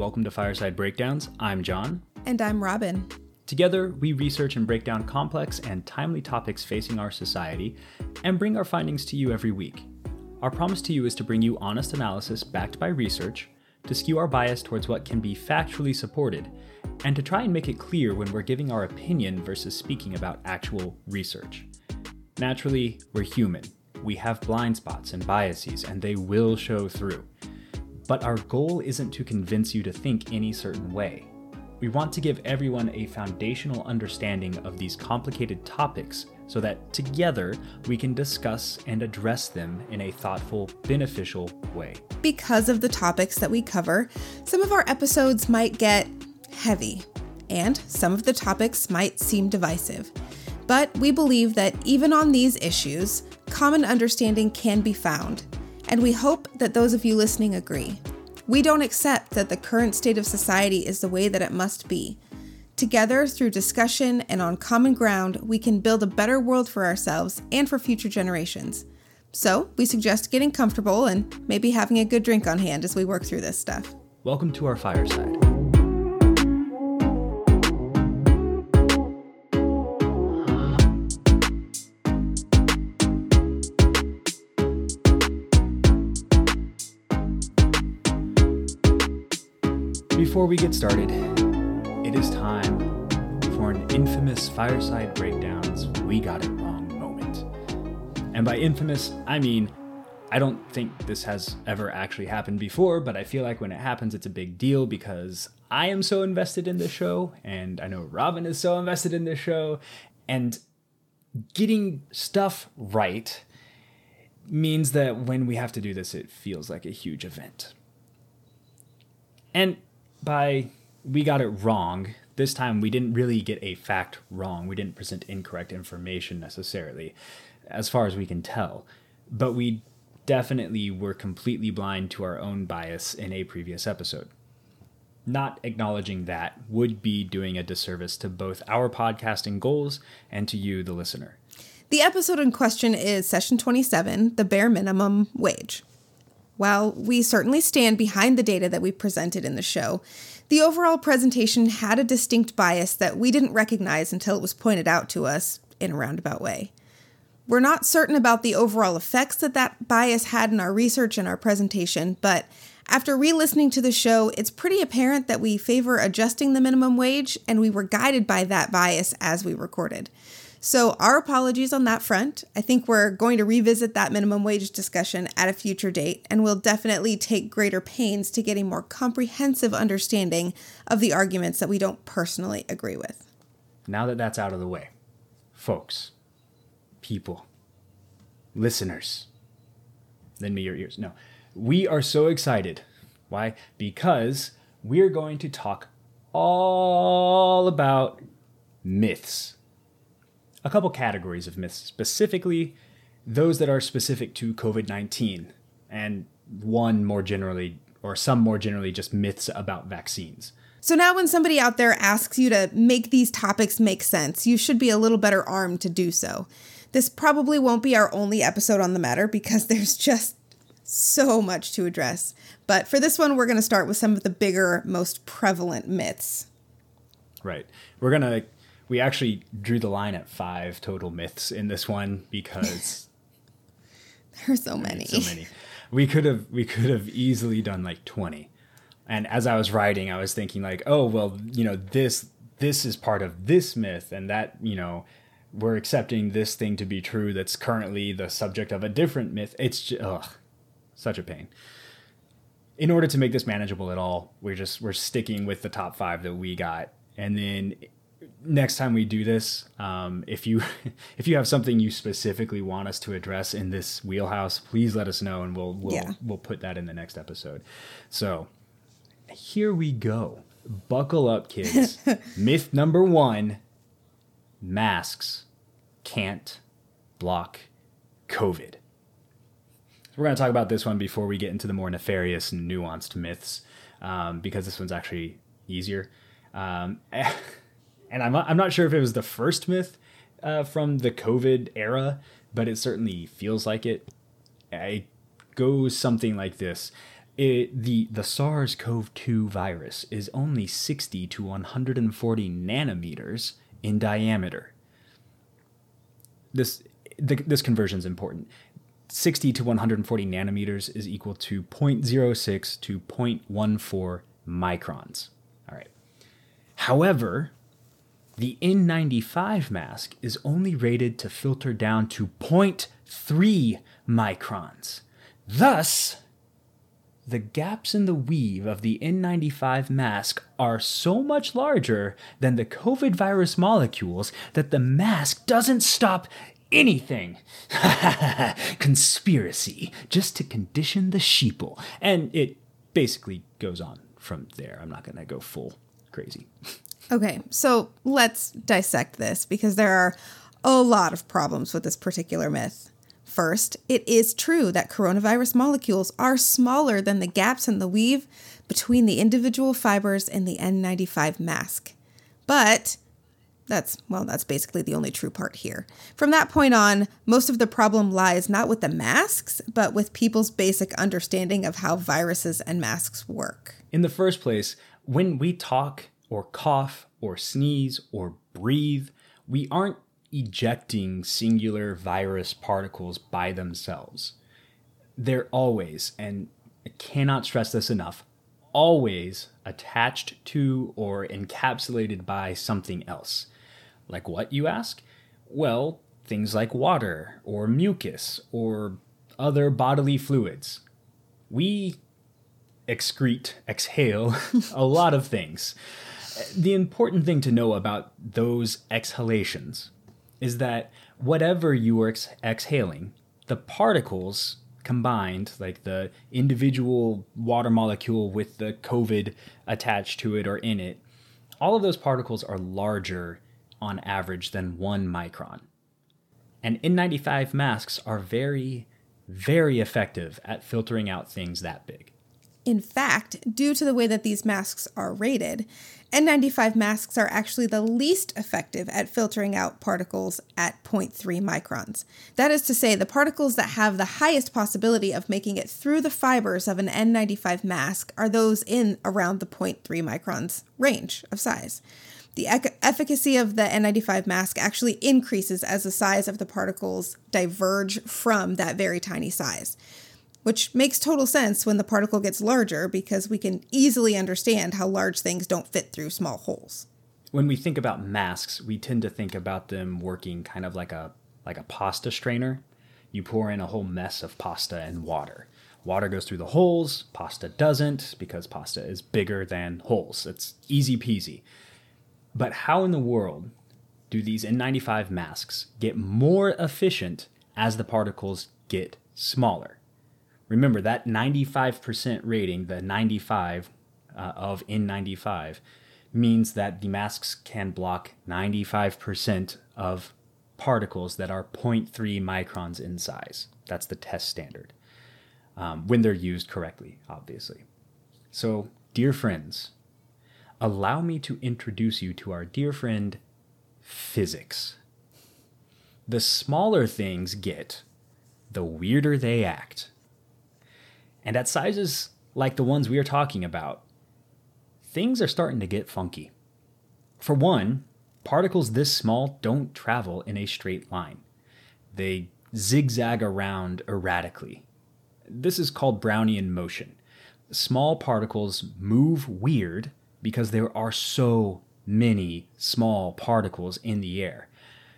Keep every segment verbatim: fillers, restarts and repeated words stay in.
Welcome to Fireside Breakdowns. I'm John. And I'm Robin. Together, we research and break down complex and timely topics facing our society and bring our findings to you every week. Our promise to you is to bring you honest analysis backed by research, to skew our bias towards what can be factually supported, and to try and make it clear when we're giving our opinion versus speaking about actual research. Naturally, we're human. We have blind spots and biases, and they will show through. But our goal isn't to convince you to think any certain way. We want to give everyone a foundational understanding of these complicated topics so that together we can discuss and address them in a thoughtful, beneficial way. Because of the topics that we cover, some of our episodes might get heavy, and some of the topics might seem divisive. But we believe that even on these issues, common understanding can be found, and we hope that those of you listening agree. We don't accept that the current state of society is the way that it must be. Together, through discussion and on common ground, we can build a better world for ourselves and for future generations. So, we suggest getting comfortable and maybe having a good drink on hand as we work through this stuff. Welcome to our fireside. Before we get started, it is time for an infamous Fireside Breakdowns We Got It Wrong moment. And by infamous, I mean, I don't think this has ever actually happened before, but I feel like when it happens, it's a big deal because I am so invested in this show, and I know Robin is so invested in this show, and getting stuff right means that when we have to do this, it feels like a huge event. And by we got it wrong, this time we didn't really get a fact wrong. We didn't present incorrect information necessarily, as far as we can tell. But we definitely were completely blind to our own bias in a previous episode. Not acknowledging that would be doing a disservice to both our podcasting goals and to you, the listener. The episode in question is Session twenty-seven, The Bare Minimum Wage. While we certainly stand behind the data that we presented in the show, the overall presentation had a distinct bias that we didn't recognize until it was pointed out to us in a roundabout way. We're not certain about the overall effects that that bias had in our research and our presentation, but after re-listening to the show, it's pretty apparent that we favor adjusting the minimum wage, and we were guided by that bias as we recorded. So our apologies on that front. I think we're going to revisit that minimum wage discussion at a future date, and we'll definitely take greater pains to get a more comprehensive understanding of the arguments that we don't personally agree with. Now that that's out of the way, folks, people, listeners, lend me your ears. No, we are so excited. Why? Because we're going to talk all about myths. A couple categories of myths, specifically those that are specific to covid nineteen, and one more generally, or some more generally, just myths about vaccines. So now when somebody out there asks you to make these topics make sense, you should be a little better armed to do so. This probably won't be our only episode on the matter because there's just so much to address. But for this one, we're going to start with some of the bigger, most prevalent myths. Right. We're going to We actually drew the line at five total myths in this one because there are so many. So many. We could have we could have easily done like twenty. And as I was writing, I was thinking like, oh well, you know, this this is part of this myth, and that, you know, we're accepting this thing to be true that's currently the subject of a different myth. It's just, ugh, such a pain. In order to make this manageable at all, we're just we're sticking with the top five that we got, and then next time we do this, um, if you if you have something you specifically want us to address in this wheelhouse, please let us know, and we'll we'll yeah. we'll put that in the next episode. So here we go. Buckle up, kids. Myth number one: masks can't block COVID. We're going to talk about this one before we get into the more nefarious and nuanced myths, um, because this one's actually easier. Um, And I'm I'm not sure if it was the first myth uh, from the COVID era, but it certainly feels like it. It goes something like this. It, the the SARS-CoV two virus is only sixty to one hundred forty nanometers in diameter. This the, this conversion is important. sixty to one hundred forty nanometers is equal to zero point zero six to zero point one four microns. All right. However, the N ninety-five mask is only rated to filter down to zero point three microns. Thus, the gaps in the weave of the N ninety-five mask are so much larger than the COVID virus molecules that the mask doesn't stop anything. Conspiracy, just to condition the sheeple. And it basically goes on from there. I'm not going to go full crazy. Okay, so let's dissect this because there are a lot of problems with this particular myth. First, it is true that coronavirus molecules are smaller than the gaps in the weave between the individual fibers in the N ninety-five mask. But that's, well, that's basically the only true part here. From that point on, most of the problem lies not with the masks, but with people's basic understanding of how viruses and masks work. In the first place, when we talk or cough or sneeze or breathe, we aren't ejecting singular virus particles by themselves. They're always, and I cannot stress this enough, always attached to or encapsulated by something else. Like what, you ask? Well, things like water or mucus or other bodily fluids. We excrete, exhale a lot of things. The important thing to know about those exhalations is that whatever you are ex- exhaling, the particles combined, like the individual water molecule with the COVID attached to it or in it, all of those particles are larger on average than one micron. And N ninety-five masks are very, very effective at filtering out things that big. In fact, due to the way that these masks are rated, N ninety-five masks are actually the least effective at filtering out particles at zero point three microns. That is to say, the particles that have the highest possibility of making it through the fibers of an N ninety-five mask are those in around the zero point three microns range of size. The e- efficacy of the N ninety-five mask actually increases as the size of the particles diverge from that very tiny size, which makes total sense when the particle gets larger because we can easily understand how large things don't fit through small holes. When we think about masks, we tend to think about them working kind of like a like a pasta strainer. You pour in a whole mess of pasta and water. Water goes through the holes, pasta doesn't because pasta is bigger than holes. It's easy peasy. But how in the world do these N ninety-five masks get more efficient as the particles get smaller? Remember, that ninety-five percent rating, the ninety-five uh, of N ninety-five, means that the masks can block ninety-five percent of particles that are zero point three microns in size. That's the test standard, um, when they're used correctly, obviously. So, dear friends, allow me to introduce you to our dear friend, physics. The smaller things get, the weirder they act. And at sizes like the ones we are talking about, things are starting to get funky. For one, particles this small don't travel in a straight line. They zigzag around erratically. This is called Brownian motion. Small particles move weird because there are so many small particles in the air.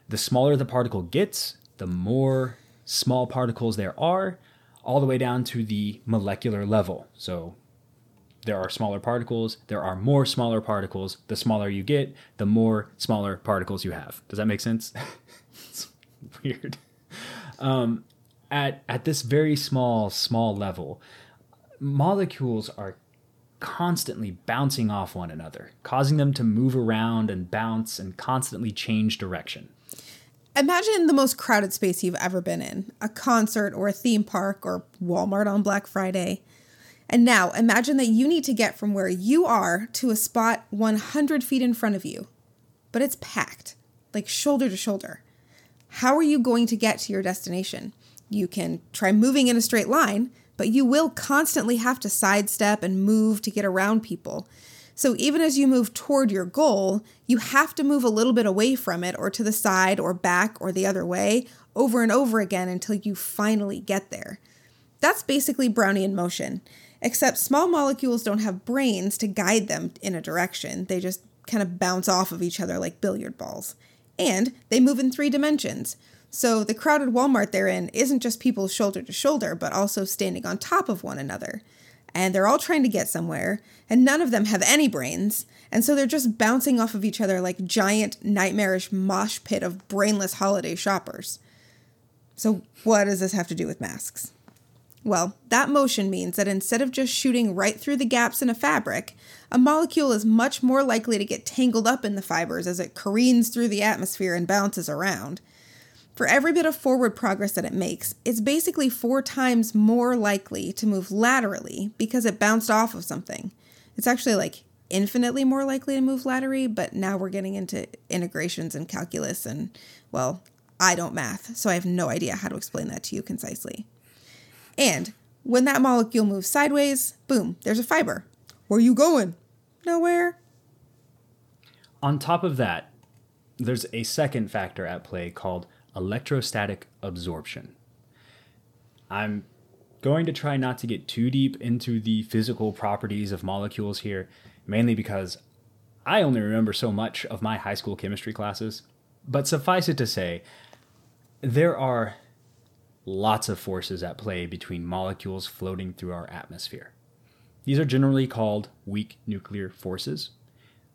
The smaller the particle gets, the more small particles there are, all the way down to the molecular level. So there are smaller particles, there are more smaller particles. The smaller you get, the more smaller particles you have. Does that make sense? It's weird. Um, at, at this very small, small level, molecules are constantly bouncing off one another, causing them to move around and bounce and constantly change direction. Imagine the most crowded space you've ever been in, a concert or a theme park or Walmart on Black Friday. And now imagine that you need to get from where you are to a spot one hundred feet in front of you, but it's packed, like shoulder to shoulder. How are you going to get to your destination? You can try moving in a straight line, but you will constantly have to sidestep and move to get around people. So even as you move toward your goal, you have to move a little bit away from it or to the side or back or the other way over and over again until you finally get there. That's basically Brownian motion, except small molecules don't have brains to guide them in a direction. They just kind of bounce off of each other like billiard balls. And they move in three dimensions. So the crowded Walmart they're in isn't just people shoulder to shoulder, but also standing on top of one another. And they're all trying to get somewhere, and none of them have any brains, and so they're just bouncing off of each other like giant, nightmarish mosh pit of brainless holiday shoppers. So what does this have to do with masks? Well, that motion means that instead of just shooting right through the gaps in a fabric, a molecule is much more likely to get tangled up in the fibers as it careens through the atmosphere and bounces around. For every bit of forward progress that it makes, it's basically four times more likely to move laterally because it bounced off of something. It's actually like infinitely more likely to move laterally, but now we're getting into integrations and calculus and, well, I don't math, so I have no idea how to explain that to you concisely. And when that molecule moves sideways, boom, there's a fiber. Where are you going? Nowhere. On top of that, there's a second factor at play called electrostatic absorption. I'm going to try not to get too deep into the physical properties of molecules here, mainly because I only remember so much of my high school chemistry classes. But suffice it to say, there are lots of forces at play between molecules floating through our atmosphere. These are generally called weak nuclear forces.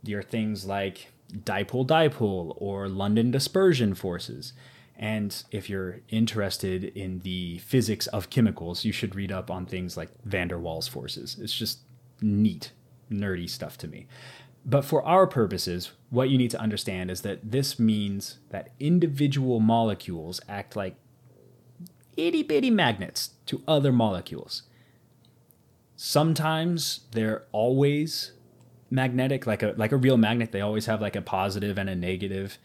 They are things like dipole-dipole or London dispersion forces. And if you're interested in the physics of chemicals, you should read up on things like Van der Waals forces. It's just neat, nerdy stuff to me. But for our purposes, what you need to understand is that this means that individual molecules act like itty-bitty magnets to other molecules. Sometimes they're always magnetic, like a like a real magnet. They always have like a positive and a negative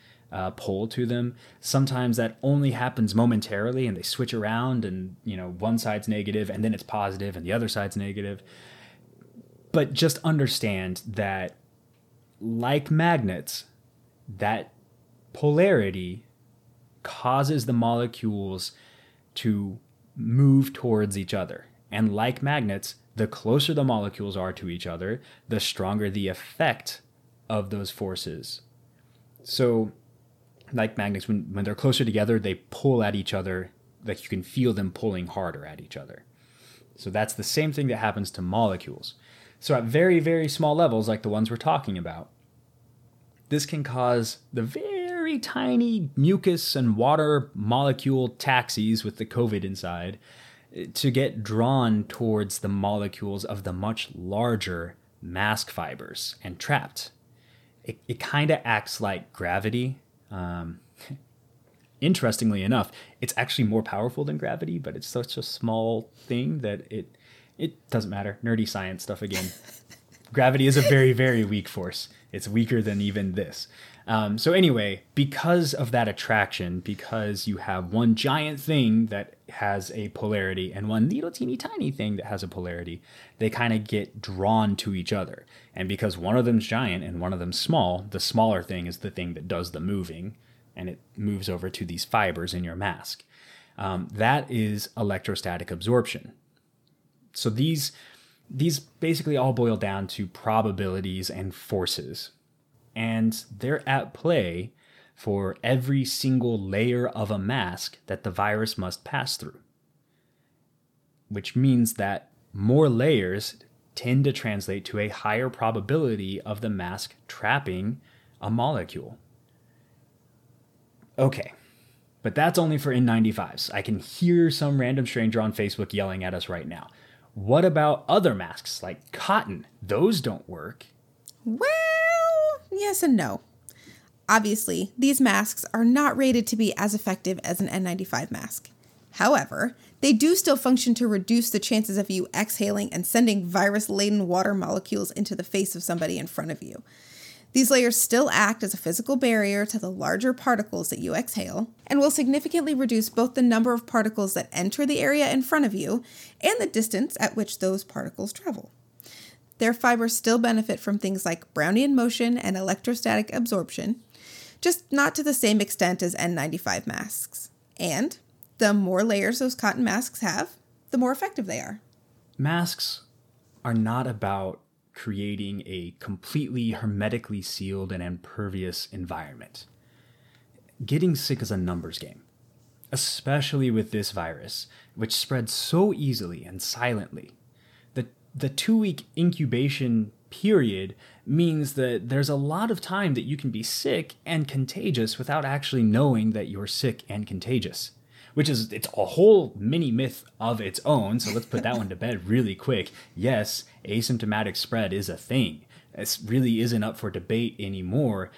Uh, pole to them. Sometimes that only happens momentarily and they switch around and, you know, one side's negative and then it's positive and the other side's negative. But just understand that, like magnets, that polarity causes the molecules to move towards each other. And like magnets, the closer the molecules are to each other, the stronger the effect of those forces. So like magnets, when, when they're closer together, they pull at each other, like you can feel them pulling harder at each other. So that's the same thing that happens to molecules. So at very, very small levels, like the ones we're talking about, this can cause the very tiny mucus and water molecule taxis with the COVID inside to get drawn towards the molecules of the much larger mask fibers and trapped. It, it kind of acts like gravity. Um, interestingly enough, it's actually more powerful than gravity, but it's such a small thing that it it doesn't matter. Nerdy science stuff again. Gravity is a very, very weak force. It's weaker than even this. Um, so anyway, because of that attraction, because you have one giant thing that has a polarity and one little teeny tiny thing that has a polarity, they kind of get drawn to each other. And because one of them's giant and one of them's small, the smaller thing is the thing that does the moving, and it moves over to these fibers in your mask. Um, that is electrostatic absorption. So these these basically all boil down to probabilities and forces. And they're at play for every single layer of a mask that the virus must pass through, which means that more layers tend to translate to a higher probability of the mask trapping a molecule. Okay, but that's only for N ninety-fives. I can hear some random stranger on Facebook yelling at us right now. What about other masks like cotton? Those don't work. Well, yes and no. Obviously, these masks are not rated to be as effective as an N ninety-five mask. However, they do still function to reduce the chances of you exhaling and sending virus-laden water molecules into the face of somebody in front of you. These layers still act as a physical barrier to the larger particles that you exhale, and will significantly reduce both the number of particles that enter the area in front of you and the distance at which those particles travel. Their fibers still benefit from things like Brownian motion and electrostatic absorption, just not to the same extent as N ninety-five masks. And the more layers those cotton masks have, the more effective they are. Masks are not about creating a completely hermetically sealed and impervious environment. Getting sick is a numbers game, especially with this virus, which spreads so easily and silently. The, the two-week incubation period means that there's a lot of time that you can be sick and contagious without actually knowing that you're sick and contagious, which is it's a whole mini-myth of its own, so let's put that one to bed really quick. Yes, asymptomatic spread is a thing. It really isn't up for debate anymore.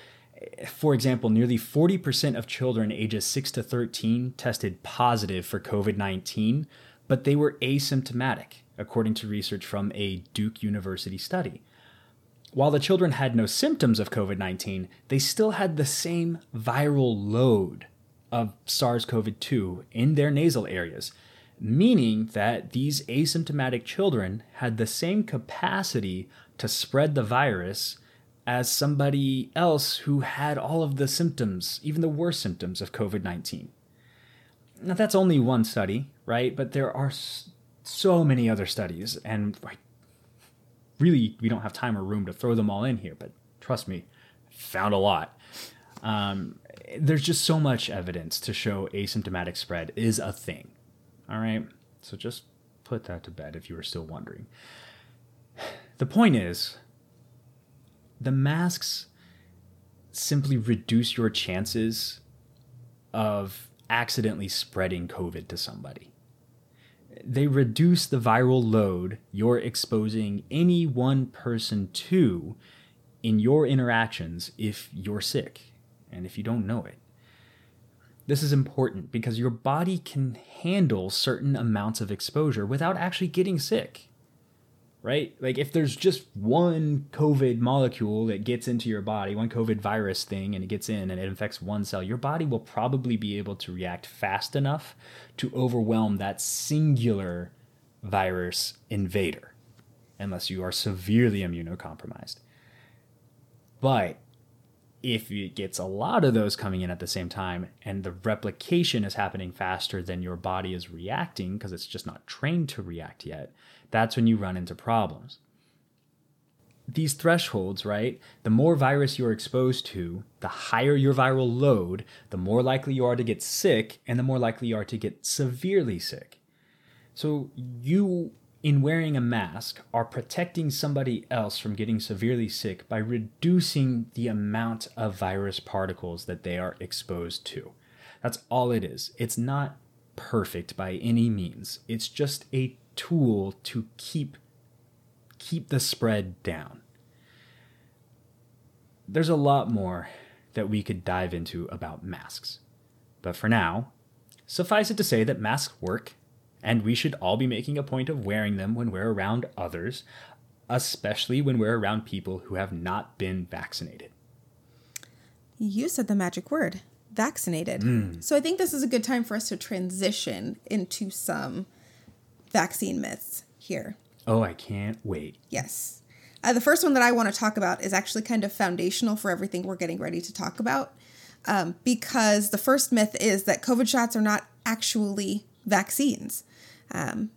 For example, nearly forty percent of children ages six to thirteen tested positive for covid nineteen, but they were asymptomatic, according to research from a Duke University study. While the children had no symptoms of covid nineteen, they still had the same viral load of SARS-CoV two in their nasal areas, meaning that these asymptomatic children had the same capacity to spread the virus as somebody else who had all of the symptoms, even the worst symptoms of covid nineteen. Now, that's only one study, right? But there are so many other studies, and really, we don't have time or room to throw them all in here, but trust me, found a lot. Um, there's just so much evidence to show asymptomatic spread is a thing. All right. So just put that to bed if you were still wondering. The point is, the masks simply reduce your chances of accidentally spreading COVID to somebody. They reduce the viral load you're exposing any one person to in your interactions if you're sick and if you don't know it. This is important because your body can handle certain amounts of exposure without actually getting sick, right? Like if there's just one COVID molecule that gets into your body, one COVID virus thing, and it gets in and it infects one cell, your body will probably be able to react fast enough to overwhelm that singular virus invader, unless you are severely immunocompromised. But if it gets a lot of those coming in at the same time and the replication is happening faster than your body is reacting because it's just not trained to react yet, that's when you run into problems. These thresholds, right? The more virus you're exposed to, the higher your viral load, the more likely you are to get sick and the more likely you are to get severely sick. So you, in wearing a mask, are protecting somebody else from getting severely sick by reducing the amount of virus particles that they are exposed to. That's all it is. It's not perfect by any means. It's just a tool to keep, keep the spread down. There's a lot more that we could dive into about masks. But for now, suffice it to say that masks work, and we should all be making a point of wearing them when we're around others, especially when we're around people who have not been vaccinated. You said the magic word, vaccinated. Mm. So I think this is a good time for us to transition into some vaccine myths here. Oh, I can't wait. Yes. Uh, the first one that I want to talk about is actually kind of foundational for everything we're getting ready to talk about, um, because the first myth is that COVID shots are not actually vaccines. Um,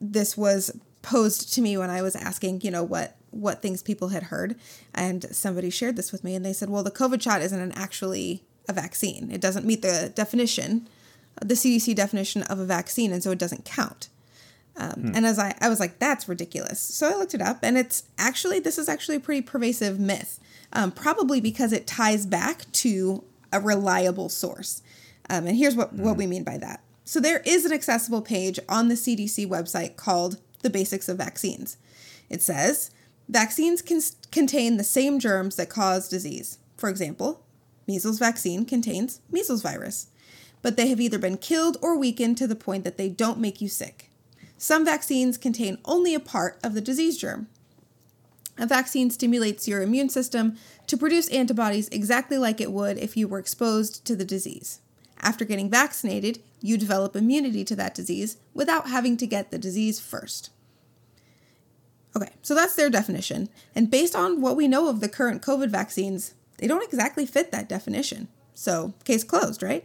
this was posed to me when I was asking, you know, what, what things people had heard. And somebody shared this with me and they said, well, the COVID shot isn't an actually a vaccine. It doesn't meet the definition, the C D C definition of a vaccine. And so it doesn't count. Um, hmm. And as I, I was like, that's ridiculous. So I looked it up and it's actually, this is actually a pretty pervasive myth, um, probably because it ties back to a reliable source. Um, and here's what, hmm. what we mean by that. So there is an accessible page on the C D C website called The Basics of Vaccines. It says, vaccines can contain the same germs that cause disease. For example, measles vaccine contains measles virus, but they have either been killed or weakened to the point that they don't make you sick. Some vaccines contain only a part of the disease germ. A vaccine stimulates your immune system to produce antibodies exactly like it would if you were exposed to the disease. After getting vaccinated, you develop immunity to that disease without having to get the disease first. Okay, so that's their definition. And based on what we know of the current COVID vaccines, they don't exactly fit that definition. So, case closed, right?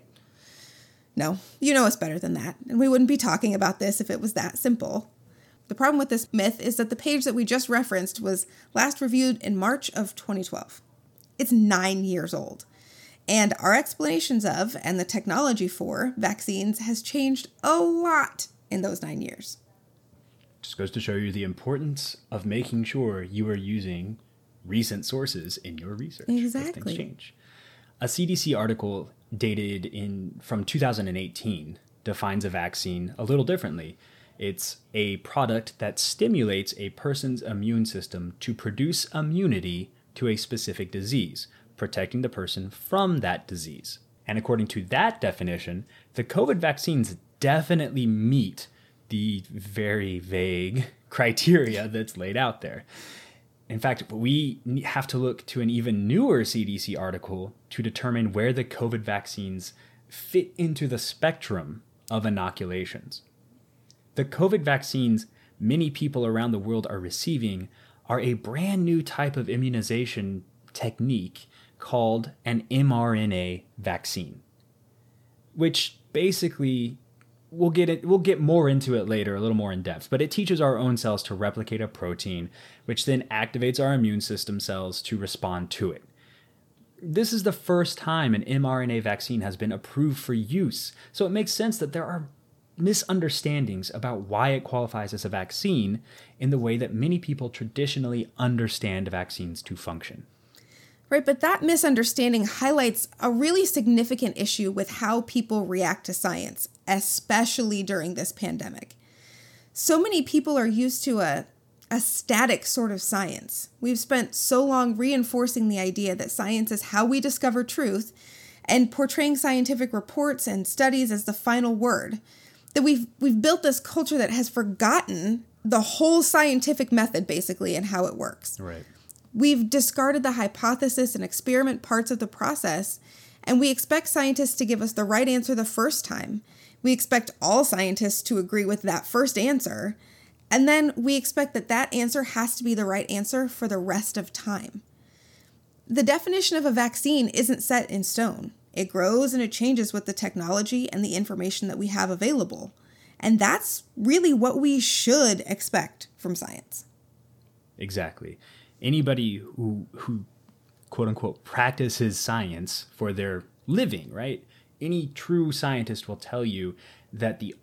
No, you know us better than that. And we wouldn't be talking about this if it was that simple. The problem with this myth is that the page that we just referenced was last reviewed in March of twenty twelve. It's nine years old. And our explanations of, and the technology for, vaccines has changed a lot in those nine years. Just goes to show you the importance of making sure you are using recent sources in your research. Exactly. Things change. A C D C article dated in from two thousand eighteen defines a vaccine a little differently. It's a product that stimulates a person's immune system to produce immunity to a specific disease, protecting the person from that disease. And according to that definition, the COVID vaccines definitely meet the very vague criteria that's laid out there. In fact, we have to look to an even newer C D C article to determine where the COVID vaccines fit into the spectrum of inoculations. The COVID vaccines many people around the world are receiving are a brand new type of immunization technique called an mRNA vaccine, which basically we'll get it, we'll get more into it later, a little more in depth, but it teaches our own cells to replicate a protein, which then activates our immune system cells to respond to it. This is the first time an mRNA vaccine has been approved for use, so it makes sense that there are misunderstandings about why it qualifies as a vaccine in the way that many people traditionally understand vaccines to function. Right, but that misunderstanding highlights a really significant issue with how people react to science, especially during this pandemic. So many people are used to a, a static sort of science. We've spent so long reinforcing the idea that science is how we discover truth and portraying scientific reports and studies as the final word, that we've we've built this culture that has forgotten the whole scientific method, basically, and how it works. Right. We've discarded the hypothesis and experiment parts of the process, and we expect scientists to give us the right answer the first time. We expect all scientists to agree with that first answer, and then we expect that that answer has to be the right answer for the rest of time. The definition of a vaccine isn't set in stone. It grows and it changes with the technology and the information that we have available, and that's really what we should expect from science. Exactly. Anybody who, who, quote unquote, practices science for their living, right? Any true scientist will tell you that the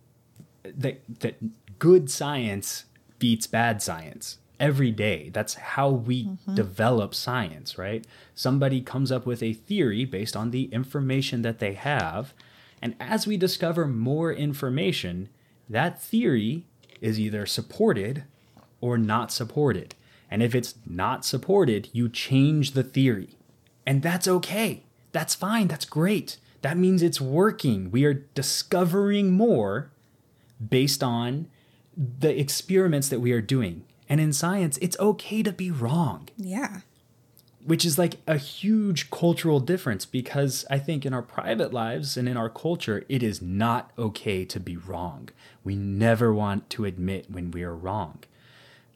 that that good science beats bad science every day. That's how we mm-hmm. develop science, right? Somebody comes up with a theory based on the information that they have, and as we discover more information, that theory is either supported or not supported. And if it's not supported, you change the theory. And that's okay. That's fine. That's great. That means it's working. We are discovering more based on the experiments that we are doing. And in science, it's okay to be wrong. Yeah. Which is like a huge cultural difference, because I think in our private lives and in our culture, it is not okay to be wrong. We never want to admit when we are wrong.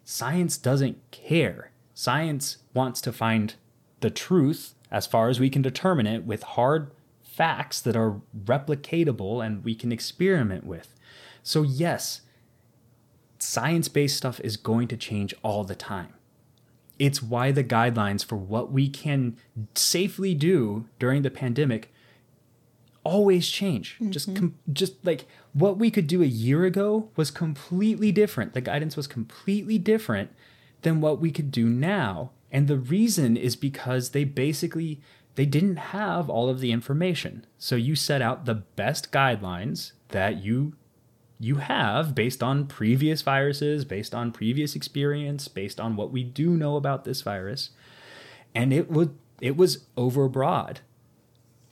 Science doesn't care. Science wants to find the truth as far as we can determine it with hard facts that are replicatable and we can experiment with. So yes, science-based stuff is going to change all the time. It's why the guidelines for what we can safely do during the pandemic always change. Mm-hmm. Just com- just like what we could do a year ago was completely different. The guidance was completely different than what we could do now. And the reason is because they basically, they didn't have all of the information. So you set out the best guidelines that you you have based on previous viruses, based on previous experience, based on what we do know about this virus. And it would it was overbroad.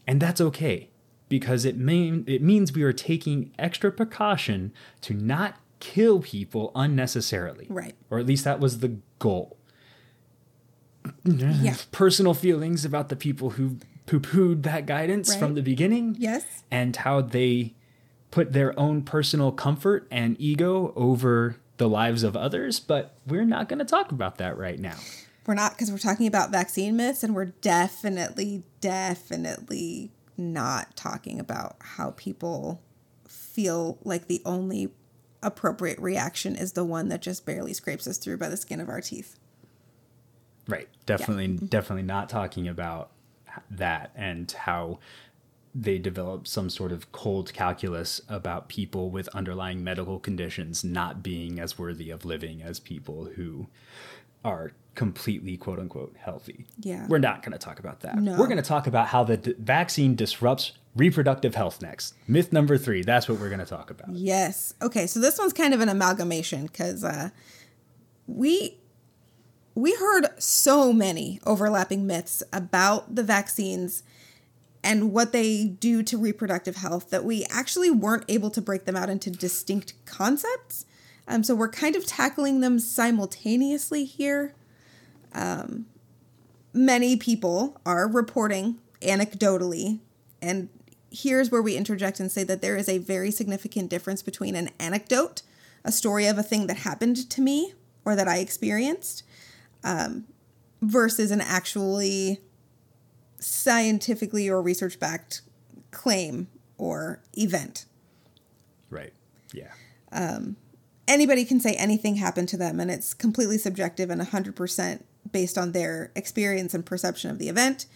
And that's okay, because it mean, it means we are taking extra precaution to not kill people unnecessarily. Right. Or at least that was the goal. yeah. personal feelings about the people who poo-pooed that guidance right. from the beginning. Yes. And how they put their own personal comfort and ego over the lives of others. But we're not going to talk about that right now. We're not, because we're talking about vaccine myths, and we're definitely, definitely not talking about how people feel like the only appropriate reaction is the one that just barely scrapes us through by the skin of our teeth. Right. Definitely, yeah. definitely not talking about that, and how they develop some sort of cold calculus about people with underlying medical conditions not being as worthy of living as people who are completely, quote unquote, healthy. Yeah. We're not going to talk about that. No. We're going to talk about how the d- vaccine disrupts reproductive health next. Myth number three. That's what we're going to talk about. Yes. Okay. So this one's kind of an amalgamation, because uh, we... We heard so many overlapping myths about the vaccines and what they do to reproductive health that we actually weren't able to break them out into distinct concepts. Um, so we're kind of tackling them simultaneously here. Um, many people are reporting anecdotally, and here's where we interject and say that there is a very significant difference between an anecdote, a story of a thing that happened to me or that I experienced, Um, versus an actually scientifically or research-backed claim or event. Right. Yeah. Um, anybody can say anything happened to them, and it's completely subjective and one hundred percent based on their experience and perception of the event.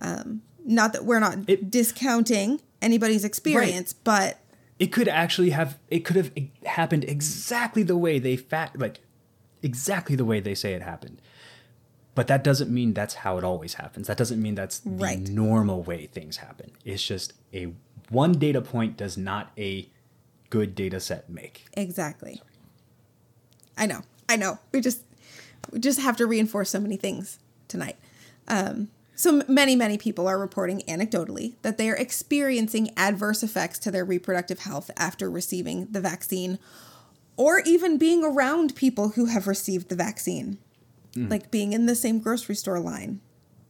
Um, not that we're not it, discounting anybody's experience, right. but... It could actually have... It could have happened exactly the way they... Fa- like exactly the way they say it happened. But that doesn't mean that's how it always happens. That doesn't mean that's the right. normal way things happen. It's just a one data point does not a good data set make. Exactly. Sorry. I know. I know. We just we just have to reinforce so many things tonight. Um, so many, many people are reporting anecdotally that they are experiencing adverse effects to their reproductive health after receiving the vaccine, or even being around people who have received the vaccine. Like being in the same grocery store line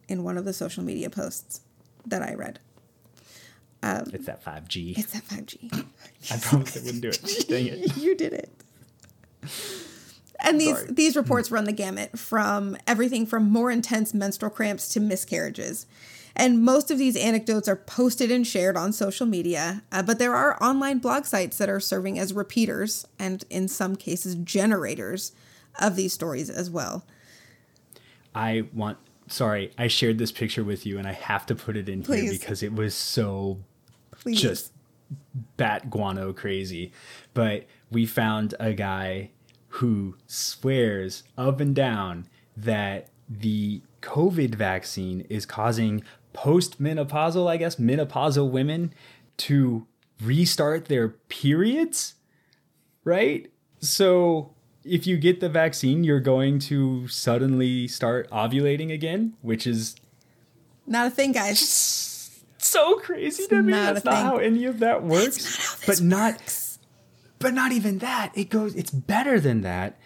in one of the social media posts that I read. Um, it's that five G. It's that five G. I promised I wouldn't do it. Dang it. You did it. And these, these reports run the gamut from everything from more intense menstrual cramps to miscarriages. And most of these anecdotes are posted and shared on social media, uh, but there are online blog sites that are serving as repeaters and in some cases generators of these stories as well. I want, sorry, I shared this picture with you, and I have to put it in Please. Here because it was so Please. Just bat guano crazy. But we found a guy who swears up and down that the COVID vaccine is causing postmenopausal, I guess, menopausal women to restart their periods, right? So... If you get the vaccine, you're going to suddenly start ovulating again, which is not a thing, guys. So crazy it's to me. That's not thing. How any of that works. That's not how this but not, works. But not even that. It goes. It's better than that.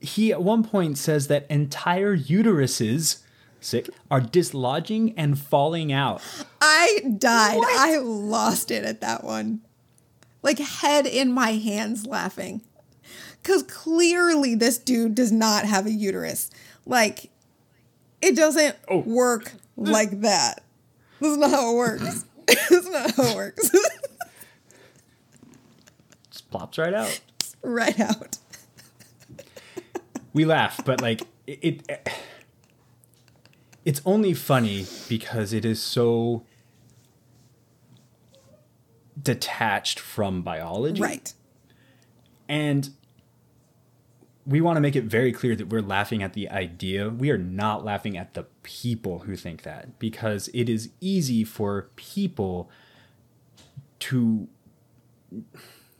He at one point says that entire uteruses sick are dislodging and falling out. I died. What? I lost it at that one. Like head in my hands, laughing. Because clearly this dude does not have a uterus. Like, it doesn't oh. work like that. This is not how it works. This is not how it works. Just plops right out. Right out. We laugh, but like, it, it it's only funny because it is so detached from biology. Right. And... We want to make it very clear that we're laughing at the idea. We are not laughing at the people who think that, because it is easy for people to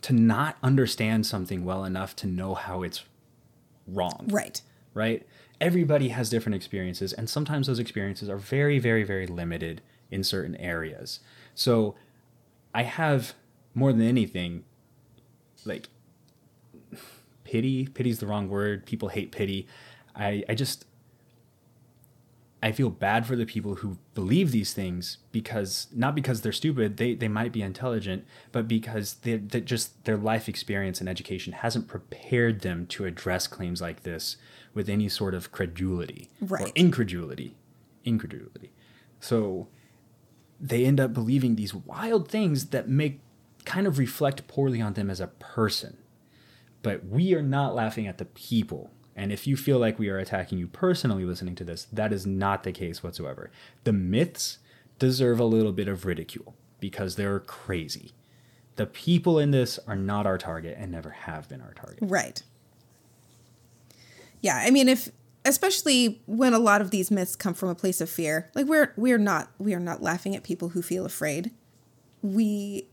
to not understand something well enough to know how it's wrong. Right. Right? Everybody has different experiences, and sometimes those experiences are very, very, very limited in certain areas. So I have, more than anything, like... Pity. Pity's the wrong word. People hate pity. I, I just, I feel bad for the people who believe these things, because not because they're stupid, they, they might be intelligent, but because they, they just their life experience and education hasn't prepared them to address claims like this with any sort of credulity right. or incredulity, incredulity. So they end up believing these wild things that make kind of reflect poorly on them as a person. But we are not laughing at the people. And if you feel like we are attacking you personally listening to this, that is not the case whatsoever. The myths deserve a little bit of ridicule because they're crazy. The people in this are not our target and never have been our target. Right. Yeah, I mean, if especially when a lot of these myths come from a place of fear, like we're we're not we are not laughing at people who feel afraid. We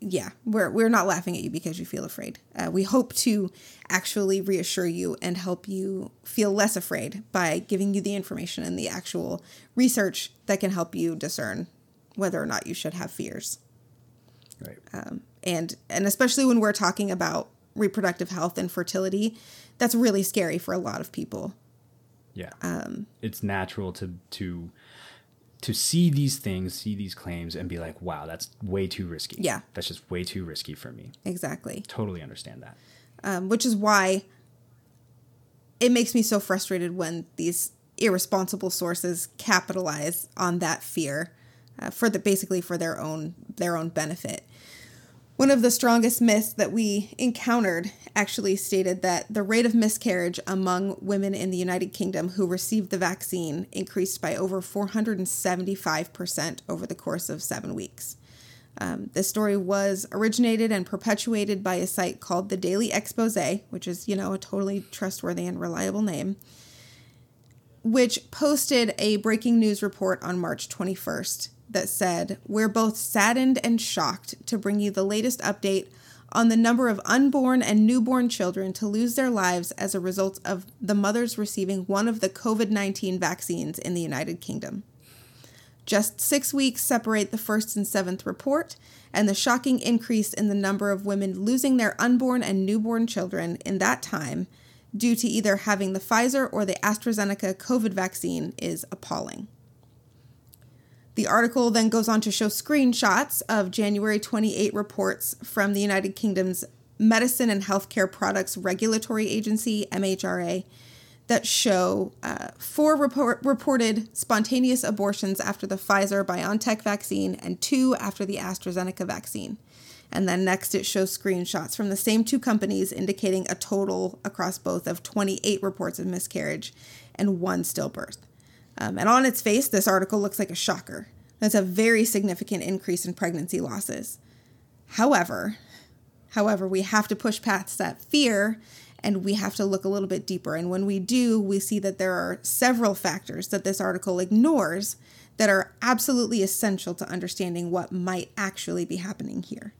Yeah, we're we're not laughing at you because you feel afraid. Uh, we hope to actually reassure you and help you feel less afraid by giving you the information and the actual research that can help you discern whether or not you should have fears. Right. Um, and and especially when we're talking about reproductive health and fertility, that's really scary for a lot of people. Yeah. Um, it's natural to to. to see these things, see these claims and be like, wow, that's way too risky. Yeah. That's just way too risky for me. Exactly. Totally understand that. Um, which is why it makes me so frustrated when these irresponsible sources capitalize on that fear uh, for the, basically for their own, their own benefit. One of the strongest myths that we encountered actually stated that the rate of miscarriage among women in the United Kingdom who received the vaccine increased by over four hundred seventy-five percent over the course of seven weeks. Um, this story was originated and perpetuated by a site called the Daily Exposé, which is, you know, a totally trustworthy and reliable name, which posted a breaking news report on March twenty-first. That said, we're both saddened and shocked to bring you the latest update on the number of unborn and newborn children to lose their lives as a result of the mothers receiving one of the COVID nineteen vaccines in the United Kingdom. Just six weeks separate the first and seventh report, and the shocking increase in the number of women losing their unborn and newborn children in that time due to either having the Pfizer or the AstraZeneca COVID vaccine is appalling. The article then goes on to show screenshots of January twenty-eighth reports from the United Kingdom's Medicine and Healthcare Products Regulatory Agency, M H R A, that show uh, four report- reported spontaneous abortions after the Pfizer-BioNTech vaccine and two after the AstraZeneca vaccine. And then next it shows screenshots from the same two companies indicating a total across both of twenty-eight reports of miscarriage and one stillbirth. Um, and on its face, this article looks like a shocker. That's a very significant increase in pregnancy losses. However, however, we have to push past that fear and we have to look a little bit deeper. And when we do, we see that there are several factors that this article ignores that are absolutely essential to understanding what might actually be happening here.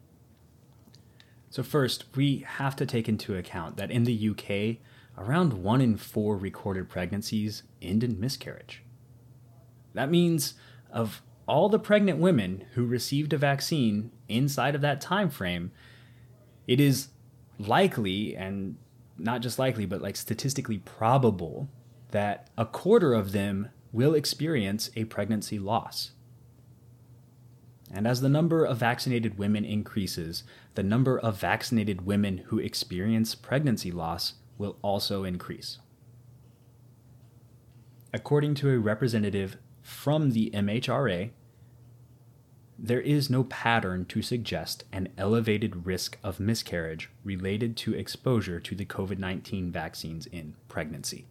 So first, we have to take into account that in the U K, around one in four recorded pregnancies end in miscarriage. That means of all the pregnant women who received a vaccine inside of that time frame, it is likely, and not just likely, but like statistically probable, that a quarter of them will experience a pregnancy loss. And as the number of vaccinated women increases, the number of vaccinated women who experience pregnancy loss will also increase. According to a representative from the M H R A, there is no pattern to suggest an elevated risk of miscarriage related to exposure to the COVID nineteen vaccines in pregnancy.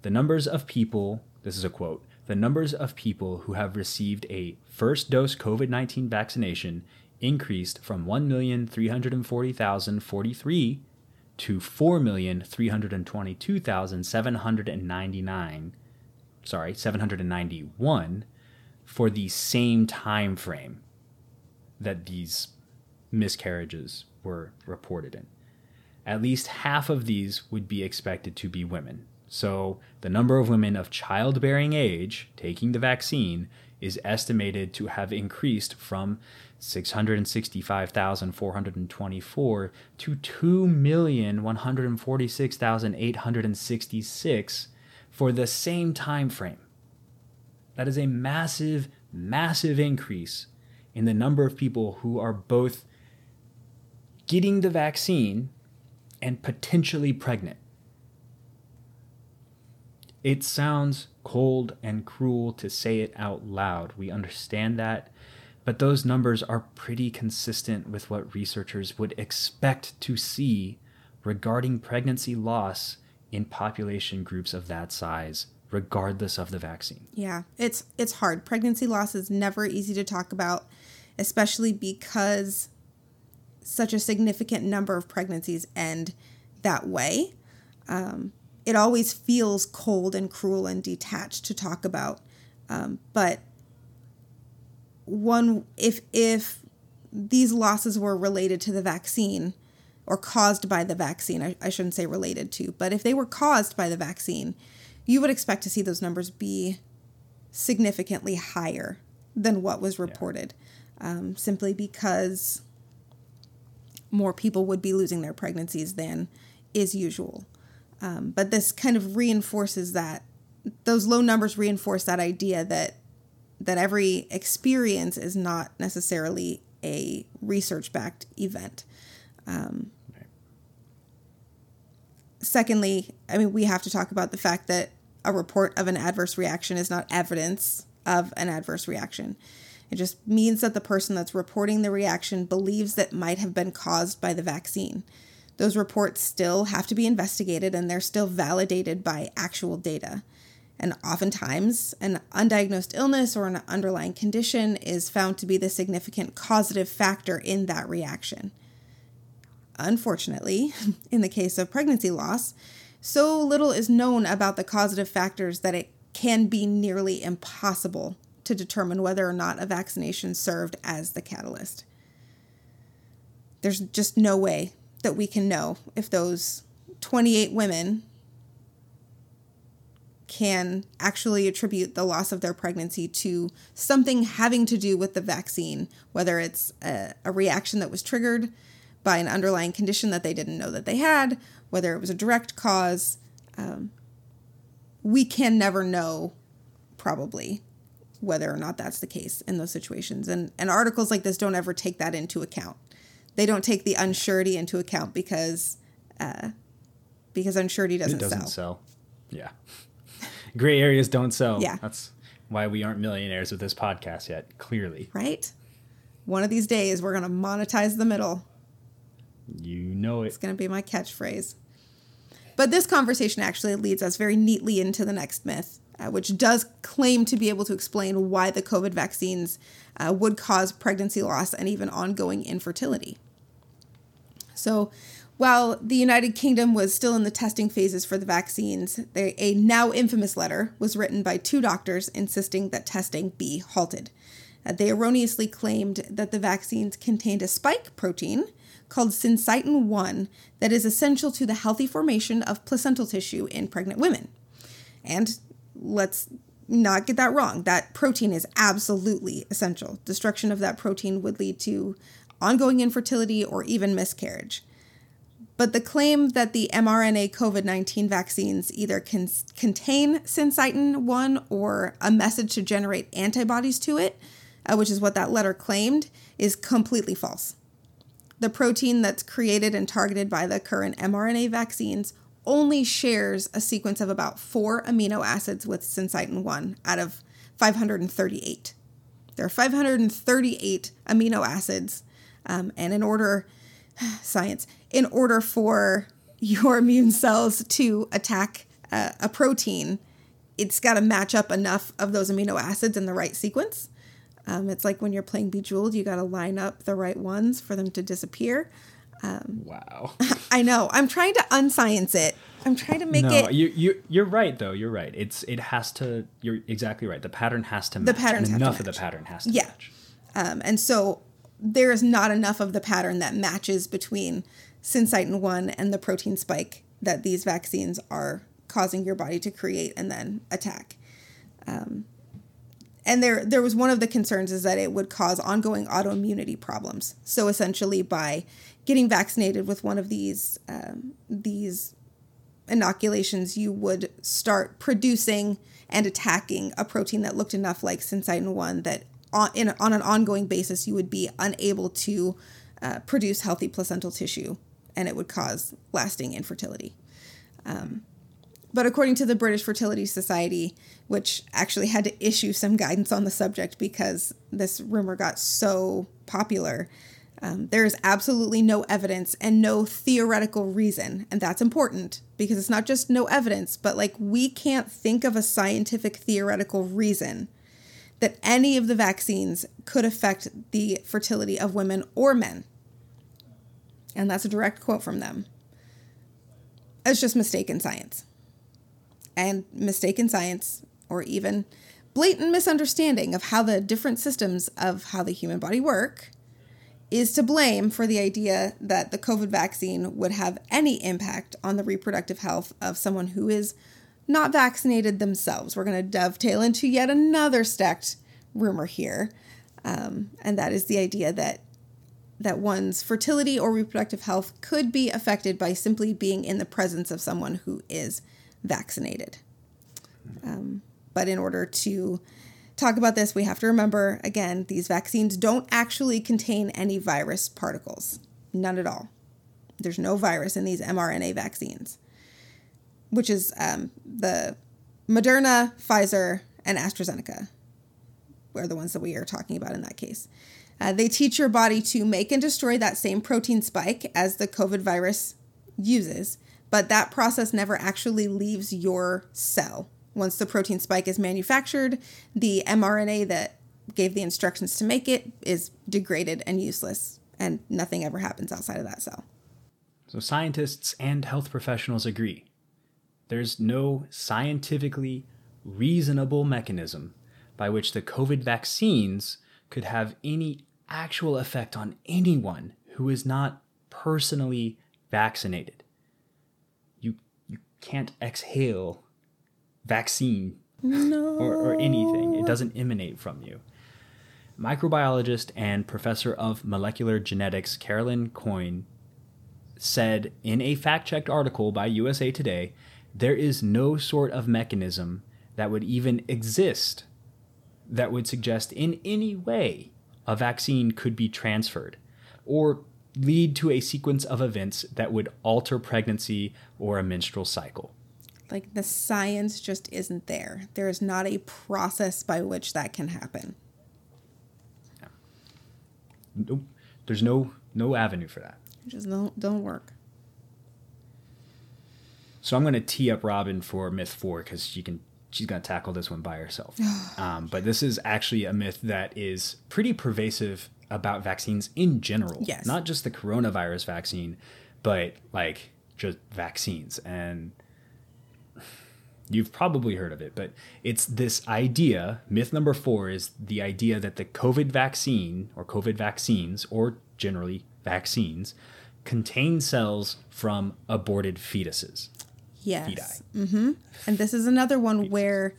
The numbers of people, this is a quote, the numbers of people who have received a first dose COVID nineteen vaccination increased from one million three hundred forty thousand forty-three to four million three hundred twenty-two thousand seven hundred ninety-nine, sorry, seven hundred ninety-one for the same time frame that these miscarriages were reported in. At least half of these would be expected to be women. So the number of women of childbearing age taking the vaccine is estimated to have increased from six hundred sixty-five thousand four hundred twenty-four to two million one hundred forty-six thousand eight hundred sixty-six for the same time frame. That is a massive, massive increase in the number of people who are both getting the vaccine and potentially pregnant. It sounds cold and cruel to say it out loud. We understand that, but those numbers are pretty consistent with what researchers would expect to see regarding pregnancy loss in population groups of that size, regardless of the vaccine. Yeah, it's it's hard. Pregnancy loss is never easy to talk about, especially because such a significant number of pregnancies end that way. Um, it always feels cold and cruel and detached to talk about. Um, but one, if if these losses were related to the vaccine or caused by the vaccine, I, I shouldn't say related to, but if they were caused by the vaccine, you would expect to see those numbers be significantly higher than what was reported, yeah. um, simply because more people would be losing their pregnancies than is usual. Um, but this kind of reinforces that, those low numbers reinforce that idea that that every experience is not necessarily a research-backed event. Um, Secondly, I mean, we have to talk about the fact that a report of an adverse reaction is not evidence of an adverse reaction. It just means that the person that's reporting the reaction believes that might have been caused by the vaccine. Those reports still have to be investigated, and they're still validated by actual data. And oftentimes, an undiagnosed illness or an underlying condition is found to be the significant causative factor in that reaction. Unfortunately, in the case of pregnancy loss, so little is known about the causative factors that it can be nearly impossible to determine whether or not a vaccination served as the catalyst. There's just no way that we can know if those twenty-eight women can actually attribute the loss of their pregnancy to something having to do with the vaccine, whether it's a, a reaction that was triggered by an underlying condition that they didn't know that they had, whether it was a direct cause. Um, we can never know, probably, whether or not that's the case in those situations. And, and articles like this don't ever take that into account. They don't take the unsurety into account because uh, because unsurety doesn't sell. It doesn't sell. sell. Yeah. Gray areas don't sell. Yeah. That's why we aren't millionaires with this podcast yet, clearly. Right? One of these days, we're going to monetize the middle. You know it. It's going to be my catchphrase. But this conversation actually leads us very neatly into the next myth, uh, which does claim to be able to explain why the COVID vaccines uh, would cause pregnancy loss and even ongoing infertility. So while the United Kingdom was still in the testing phases for the vaccines, they, a now infamous letter was written by two doctors insisting that testing be halted. Uh, they erroneously claimed that the vaccines contained a spike protein called syncytin one that is essential to the healthy formation of placental tissue in pregnant women. And let's not get that wrong. That protein is absolutely essential. Destruction of that protein would lead to ongoing infertility or even miscarriage. But the claim that the mRNA COVID nineteen vaccines either can contain syncytin one or a message to generate antibodies to it, uh, which is what that letter claimed, is completely false. The protein that's created and targeted by the current mRNA vaccines only shares a sequence of about four amino acids with syncytin one out of five hundred thirty-eight. There are five hundred thirty-eight amino acids, um, and in order, science, in order for your immune cells to attack uh, a protein, it's got to match up enough of those amino acids in the right sequence. Um, it's like when you're playing Bejeweled, you got to line up the right ones for them to disappear. Um, wow. I know. I'm trying to unscience it. I'm trying to make no, it. No, you, you, you're right, though. You're right. It's It has to. You're exactly right. The pattern has to match. The pattern has to match. Enough of the pattern has to yeah. match. Um, and so there is not enough of the pattern that matches between syncytin one and the protein spike that these vaccines are causing your body to create and then attack. Um And there there was one of the concerns is that it would cause ongoing autoimmunity problems. So essentially by getting vaccinated with one of these um, these inoculations, you would start producing and attacking a protein that looked enough like syncytin one that on, in, on an ongoing basis you would be unable to uh, produce healthy placental tissue, and it would cause lasting infertility. Um, but according to the British Fertility Society, which actually had to issue some guidance on the subject because this rumor got so popular, Um, there is absolutely no evidence and no theoretical reason. And that's important because it's not just no evidence, but like we can't think of a scientific theoretical reason that any of the vaccines could affect the fertility of women or men. And that's a direct quote from them. It's just mistaken science. And mistaken science, or even blatant misunderstanding of how the different systems of how the human body work, is to blame for the idea that the COVID vaccine would have any impact on the reproductive health of someone who is not vaccinated themselves. We're going to dovetail into yet another stacked rumor here. Um, and that is the idea that that one's fertility or reproductive health could be affected by simply being in the presence of someone who is vaccinated. Um, but in order to talk about this, we have to remember, again, these vaccines don't actually contain any virus particles. None at all. There's no virus in these mRNA vaccines, which is um, the Moderna, Pfizer, and AstraZeneca are the ones that we are talking about in that case. Uh, they teach your body to make and destroy that same protein spike as the COVID virus uses, but that process never actually leaves your cell. Once the protein spike is manufactured, the mRNA that gave the instructions to make it is degraded and useless, and nothing ever happens outside of that cell. So scientists and health professionals agree. There's no scientifically reasonable mechanism by which the COVID vaccines could have any actual effect on anyone who is not personally vaccinated. You, you can't exhale vaccine no. or, or anything. It doesn't emanate from you. Microbiologist and professor of molecular genetics Carolyn Coyne said in a fact-checked article by U S A Today, there is no sort of mechanism that would even exist that would suggest in any way a vaccine could be transferred or lead to a sequence of events that would alter pregnancy or a menstrual cycle. Like, the science just isn't there. There is not a process by which that can happen. Yeah. Nope. There's no no avenue for that. It just don't, don't work. So I'm going to tee up Robin for myth four because she can she's going to tackle this one by herself. um, but this is actually a myth that is pretty pervasive about vaccines in general. Yes. Not just the coronavirus vaccine, but, like, just vaccines and... You've probably heard of it, but it's this idea. Myth number four is the idea that the COVID vaccine or COVID vaccines, or generally vaccines, contain cells from aborted fetuses. Yes. Feti. Mm-hmm. And this is another one fetuses. where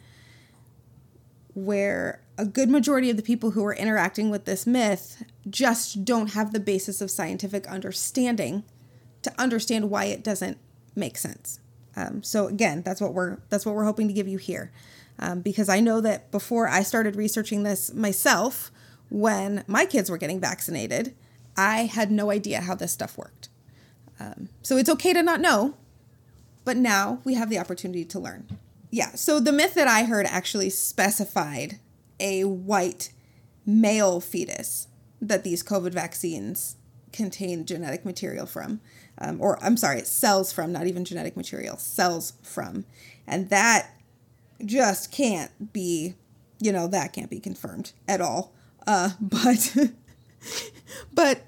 where a good majority of the people who are interacting with this myth just don't have the basis of scientific understanding to understand why it doesn't make sense. Um, so again, that's what we're that's what we're hoping to give you here, um, because I know that before I started researching this myself, when my kids were getting vaccinated, I had no idea how this stuff worked. Um, so it's okay to not know, but now we have the opportunity to learn. Yeah. So the myth that I heard actually specified a white male fetus that these COVID vaccines contain genetic material from. Um, or I'm sorry, cells from, not even genetic material, cells from. And that just can't be, you know, that can't be confirmed at all. Uh, but but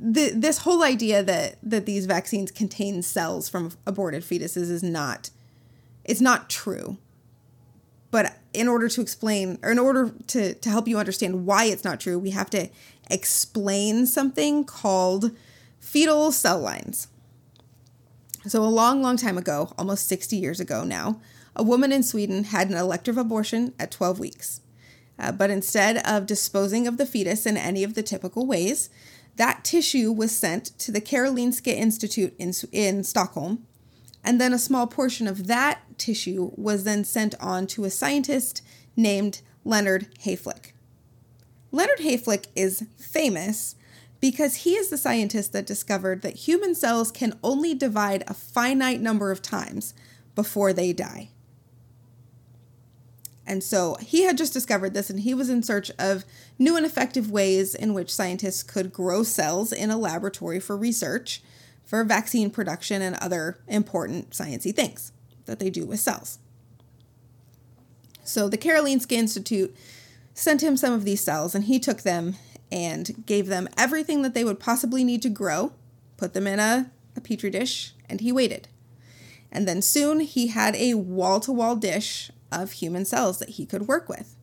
the, this whole idea that, that these vaccines contain cells from aborted fetuses is not, it's not true. But in order to explain, or in order to, to help you understand why it's not true, we have to explain something called fetal cell lines. So a long, long time ago, almost sixty years ago now, a woman in Sweden had an elective abortion at twelve weeks. Uh, but instead of disposing of the fetus in any of the typical ways, that tissue was sent to the Karolinska Institute in, in Stockholm And then a small portion of that tissue was then sent on to a scientist named Leonard Hayflick. Leonard Hayflick is famous because he is the scientist that discovered that human cells can only divide a finite number of times before they die. And so he had just discovered this, and he was in search of new and effective ways in which scientists could grow cells in a laboratory for research, for vaccine production, and other important sciencey things that they do with cells. So the Karolinska Institute sent him some of these cells, and he took them and gave them everything that they would possibly need to grow, put them in a, a petri dish, and he waited. And then soon he had a wall-to-wall dish of human cells that he could work with.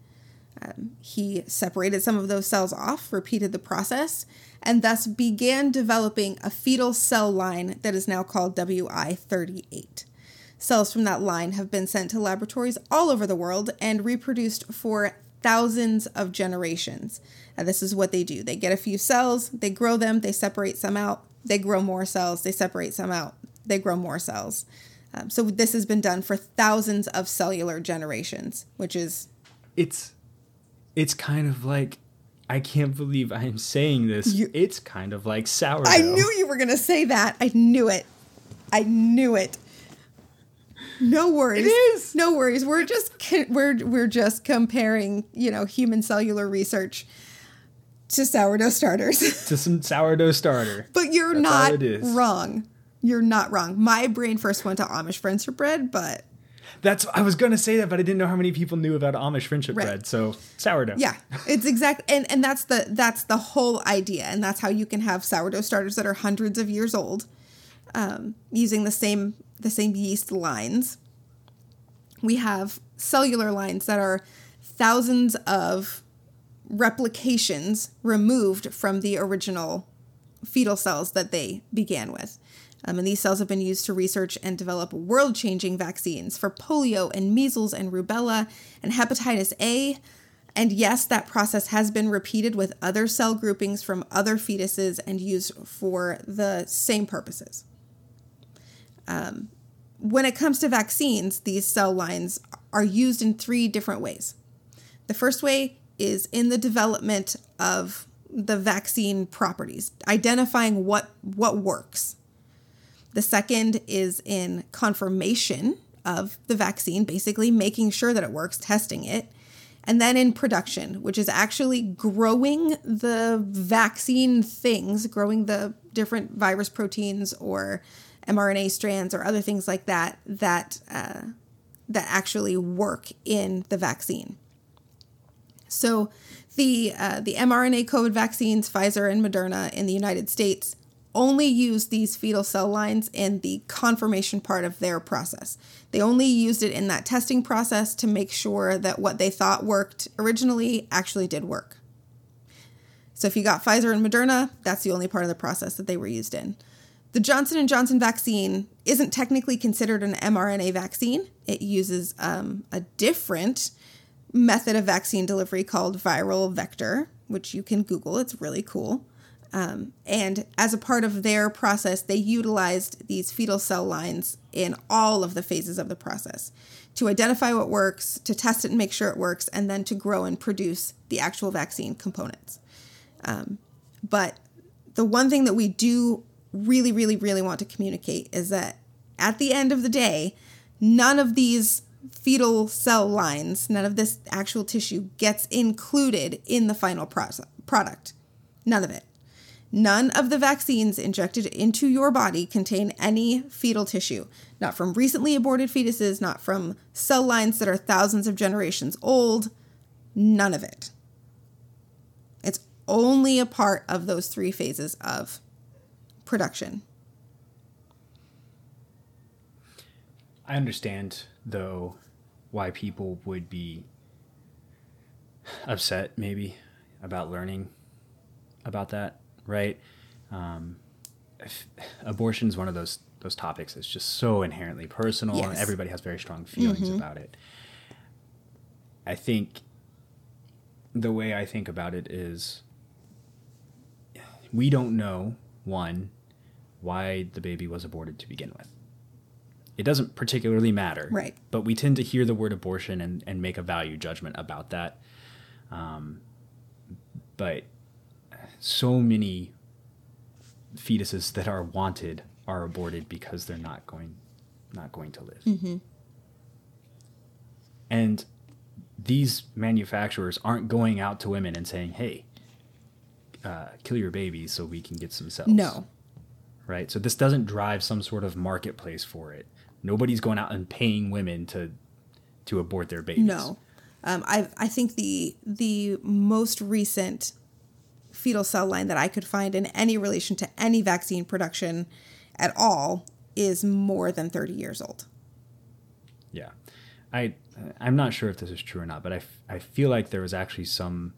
Um, he separated some of those cells off, repeated the process, and thus began developing a fetal cell line that is now called W I thirty-eight. Cells from that line have been sent to laboratories all over the world and reproduced for thousands of generations. And this is what they do. They get a few cells, they grow them, they separate some out, they grow more cells, they separate some out, they grow more cells. Um, so this has been done for thousands of cellular generations, which is... It's it's kind of like, I can't believe I am saying this. You, it's kind of like sourdough. I knew you were going to say that. I knew it. I knew it. No worries. It is. No worries. We're just we're we're just comparing, you know, human cellular research to sourdough starters. To some sourdough starter. But you're That's not wrong. You're not wrong. My brain first went to Amish friendship bread, but... That's, I was going to say that, but I didn't know how many people knew about Amish friendship right. bread, so sourdough. Yeah, it's exactly... And, and that's the that's the whole idea, and that's how you can have sourdough starters that are hundreds of years old um, using the same the same yeast lines. We have cellular lines that are thousands of replications removed from the original fetal cells that they began with. Um, and these cells have been used to research and develop world-changing vaccines for polio and measles and rubella and hepatitis A. And yes, that process has been repeated with other cell groupings from other fetuses and used for the same purposes. Um, when it comes to vaccines, these cell lines are used in three different ways. The first way is in the development of the vaccine properties, identifying what, what works. The second is in confirmation of the vaccine, basically making sure that it works, testing it. And then in production, which is actually growing the vaccine things, growing the different virus proteins or mRNA strands or other things like that, that, uh, that actually work in the vaccine. So the, uh, the mRNA COVID vaccines, Pfizer and Moderna in the United States, only use these fetal cell lines in the confirmation part of their process. They only used it in that testing process to make sure that what they thought worked originally actually did work. So if you got Pfizer and Moderna, that's the only part of the process that they were used in. The Johnson and Johnson vaccine isn't technically considered an mRNA vaccine. It uses um, a different method of vaccine delivery called viral vector, which you can Google. It's really cool. Um, and as a part of their process, they utilized these fetal cell lines in all of the phases of the process to identify what works, to test it and make sure it works, and then to grow and produce the actual vaccine components. Um, but the one thing that we do really, really, really want to communicate is that at the end of the day, none of these fetal cell lines, none of this actual tissue gets included in the final process, product. None of it. None of the vaccines injected into your body contain any fetal tissue, not from recently aborted fetuses, not from cell lines that are thousands of generations old, none of it. It's only a part of those three phases of production. I understand, though, why people would be upset, maybe, about learning about that. Right. Um, abortion is one of those those topics that's just so inherently personal, yes. and everybody has very strong feelings mm-hmm. about it. I think the way I think about it is we don't know, one, why the baby was aborted to begin with. it doesn't particularly matter. Right. But we tend to hear the word abortion and, and make a value judgment about that. Um, but so many fetuses that are wanted are aborted because they're not going, not going to live. Mm-hmm. And these manufacturers aren't going out to women and saying, hey, uh, kill your baby so we can get some cells. No. Right? So this doesn't drive some sort of marketplace for it. Nobody's going out and paying women to to abort their babies. No. Um, I I think the the most recent fetal cell line that I could find in any relation to any vaccine production at all is more than thirty years old. Yeah. I, I'm not sure if this is true or not, but I, f- I feel like there was actually some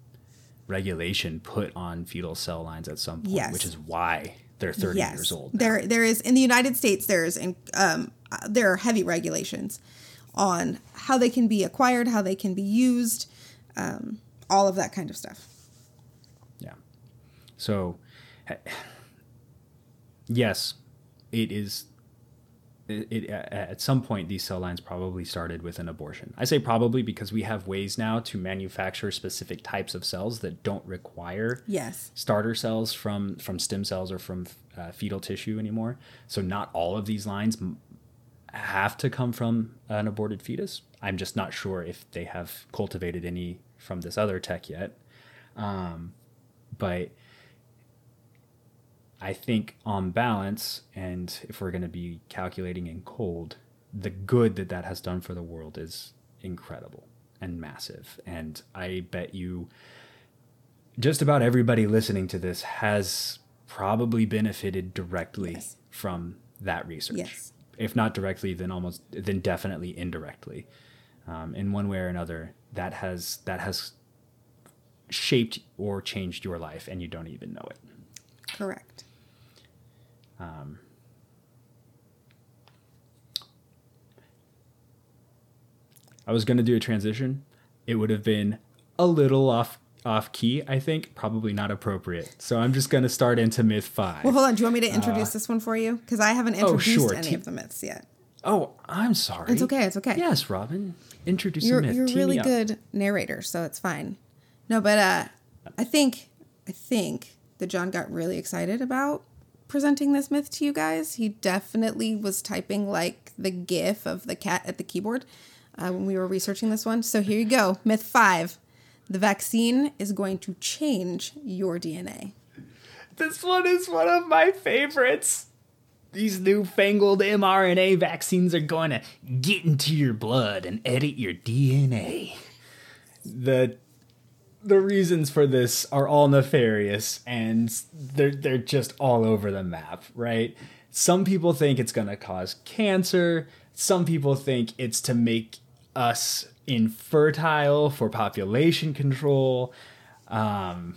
regulation put on fetal cell lines at some point, yes. which is why they're thirty yes. years old now. There, there is, in the United States, there's, in, um, there are heavy regulations on how they can be acquired, how they can be used, um, all of that kind of stuff. Yeah. So, yes, it is. It, it, at some point, these cell lines probably started with an abortion. I say probably because we have ways now to manufacture specific types of cells that don't require yes. starter cells from, from stem cells or from uh, fetal tissue anymore. So not all of these lines have to come from an aborted fetus. I'm just not sure if they have cultivated any from this other tech yet. Um, but I think on balance, and if we're going to be calculating in cold, the good that that has done for the world is incredible and massive. And I bet you just about everybody listening to this has probably benefited directly yes. from that research. Yes. If not directly, then almost, then definitely indirectly. Um, in one way or another, that has, that has shaped or changed your life and you don't even know it. Correct. Um, I was going to do a transition. It would have been a little off off key, I think. Probably not appropriate. So I'm just going to start into myth five. Well, hold on. Do you want me to introduce uh, this one for you? Because I haven't introduced oh, sure. any Te- of the myths yet. Oh, I'm sorry. It's okay. It's okay. Yes, Robin. Introduce you're, a myth. You're a really good narrator, so it's fine. No, but uh, I think, I think that John got really excited about presenting this myth to you guys. He definitely was typing like the gif of the cat at the keyboard uh, when we were researching this one. So here you go. Myth five. The vaccine is going to change your D N A. This one is one of my favorites. These newfangled mRNA vaccines are going to get into your blood and edit your D N A. The The reasons for this are all nefarious, and they're they're just all over the map, right? Some people think it's going to cause cancer. Some people think it's to make us infertile for population control. Um,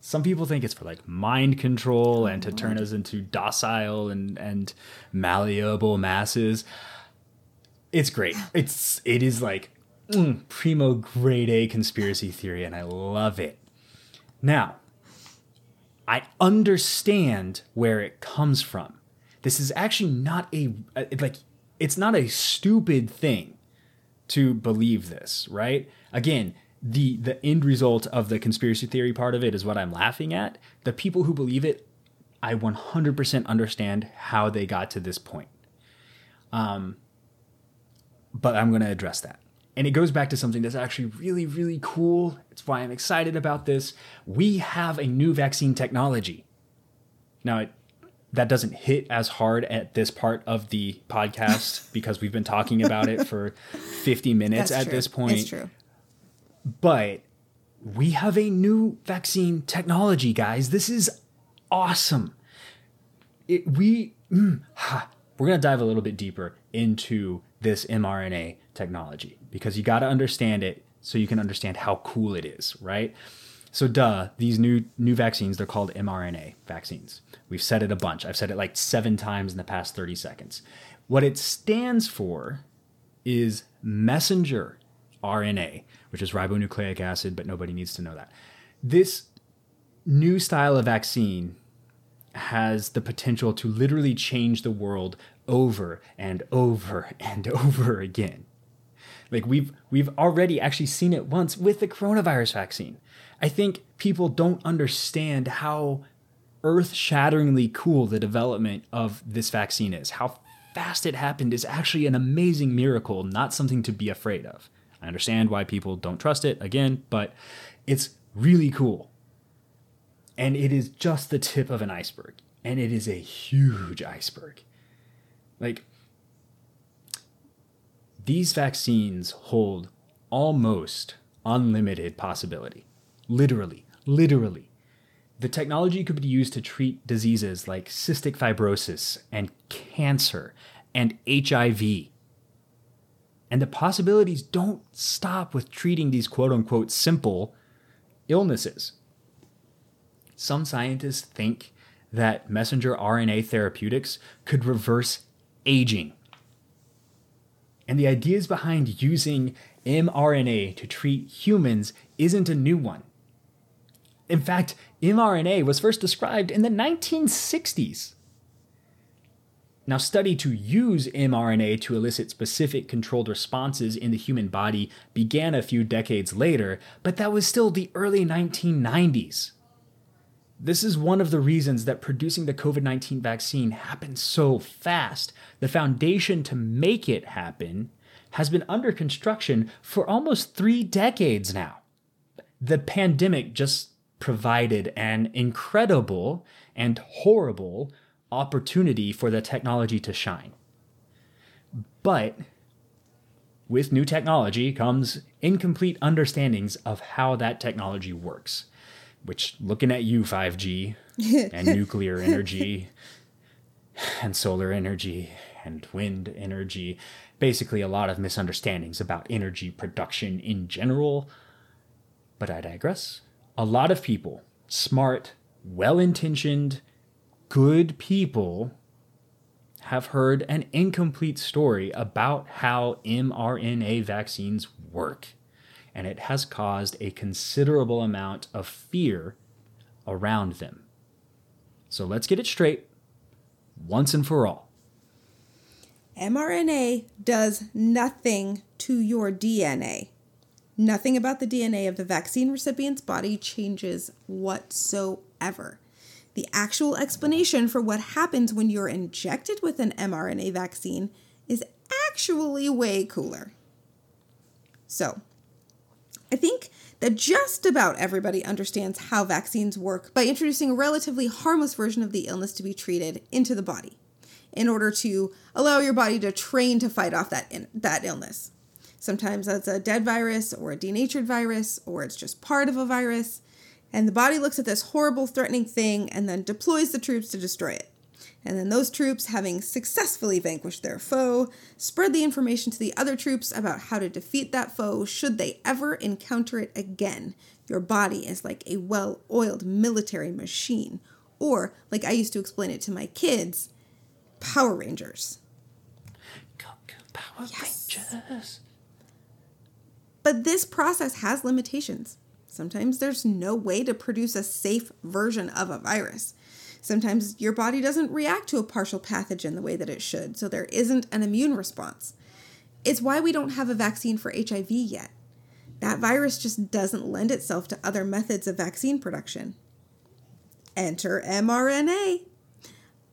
some people think it's for like mind control and to turn us into docile and, and malleable masses. It's great. It's it is like Mm, primo grade A conspiracy theory, and I love it. Now, I understand where it comes from. This is actually not a, like, it's not a stupid thing to believe this, right? Again, the, the end result of the conspiracy theory part of it is what I'm laughing at. The people who believe it, I one hundred percent understand how they got to this point. Um, but I'm going to address that. And it goes back to something that's actually really, really cool. It's why I'm excited about this. We have a new vaccine technology. Now, it, that doesn't hit as hard at this part of the podcast because we've been talking about it for fifty minutes that's at true. This point. That's true. But we have a new vaccine technology, guys. This is awesome. It, we, mm, ha, we're going to dive a little bit deeper into this mRNA technology, because you got to understand it so you can understand how cool it is, right? So duh, these new new vaccines, they're called mRNA vaccines. We've said it a bunch. I've said it like seven times in the past thirty seconds. What it stands for is messenger R N A, which is ribonucleic acid, but nobody needs to know that. This new style of vaccine has the potential to literally change the world over and over and over again. Like we've we've already actually seen it once with the coronavirus vaccine. I think people don't understand how earth-shatteringly cool the development of this vaccine is. How fast it happened is actually an amazing miracle, not something to be afraid of. I understand why people don't trust it, again, but it's really cool. And it is just the tip of an iceberg. And it is a huge iceberg. Like, these vaccines hold almost unlimited possibility. Literally, literally. The technology could be used to treat diseases like cystic fibrosis and cancer and H I V. And the possibilities don't stop with treating these quote-unquote simple illnesses. Some scientists think that messenger R N A therapeutics could reverse aging. And the ideas behind using mRNA to treat humans isn't a new one. In fact, mRNA was first described in the nineteen sixties. Now, study to use mRNA to elicit specific controlled responses in the human body began a few decades later, but that was still the early nineteen nineties. This is one of the reasons that producing the COVID nineteen vaccine happened so fast. The foundation to make it happen has been under construction for almost three decades now. The pandemic just provided an incredible and horrible opportunity for the technology to shine. But with new technology comes incomplete understandings of how that technology works. Which, looking at you, five G, and nuclear energy, and solar energy, and wind energy, basically a lot of misunderstandings about energy production in general. But I digress. A lot of people, smart, well-intentioned, good people, have heard an incomplete story about how mRNA vaccines work. And it has caused a considerable amount of fear around them. So let's get it straight once and for all. mRNA does nothing to your D N A. Nothing about the D N A of the vaccine recipient's body changes whatsoever. The actual explanation for what happens when you're injected with an mRNA vaccine is actually way cooler. So, I think that just about everybody understands how vaccines work by introducing a relatively harmless version of the illness to be treated into the body in order to allow your body to train to fight off that in- that illness. Sometimes that's a dead virus or a denatured virus, or it's just part of a virus. And the body looks at this horrible, threatening thing and then deploys the troops to destroy it. And then those troops, having successfully vanquished their foe, spread the information to the other troops about how to defeat that foe should they ever encounter it again. Your body is like a well-oiled military machine. Or, like I used to explain it to my kids, Power Rangers. Go, go, Power yes. Rangers. But this process has limitations. Sometimes there's no way to produce a safe version of a virus. Sometimes your body doesn't react to a partial pathogen the way that it should, so there isn't an immune response. It's why we don't have a vaccine for H I V yet. That virus just doesn't lend itself to other methods of vaccine production. Enter mRNA.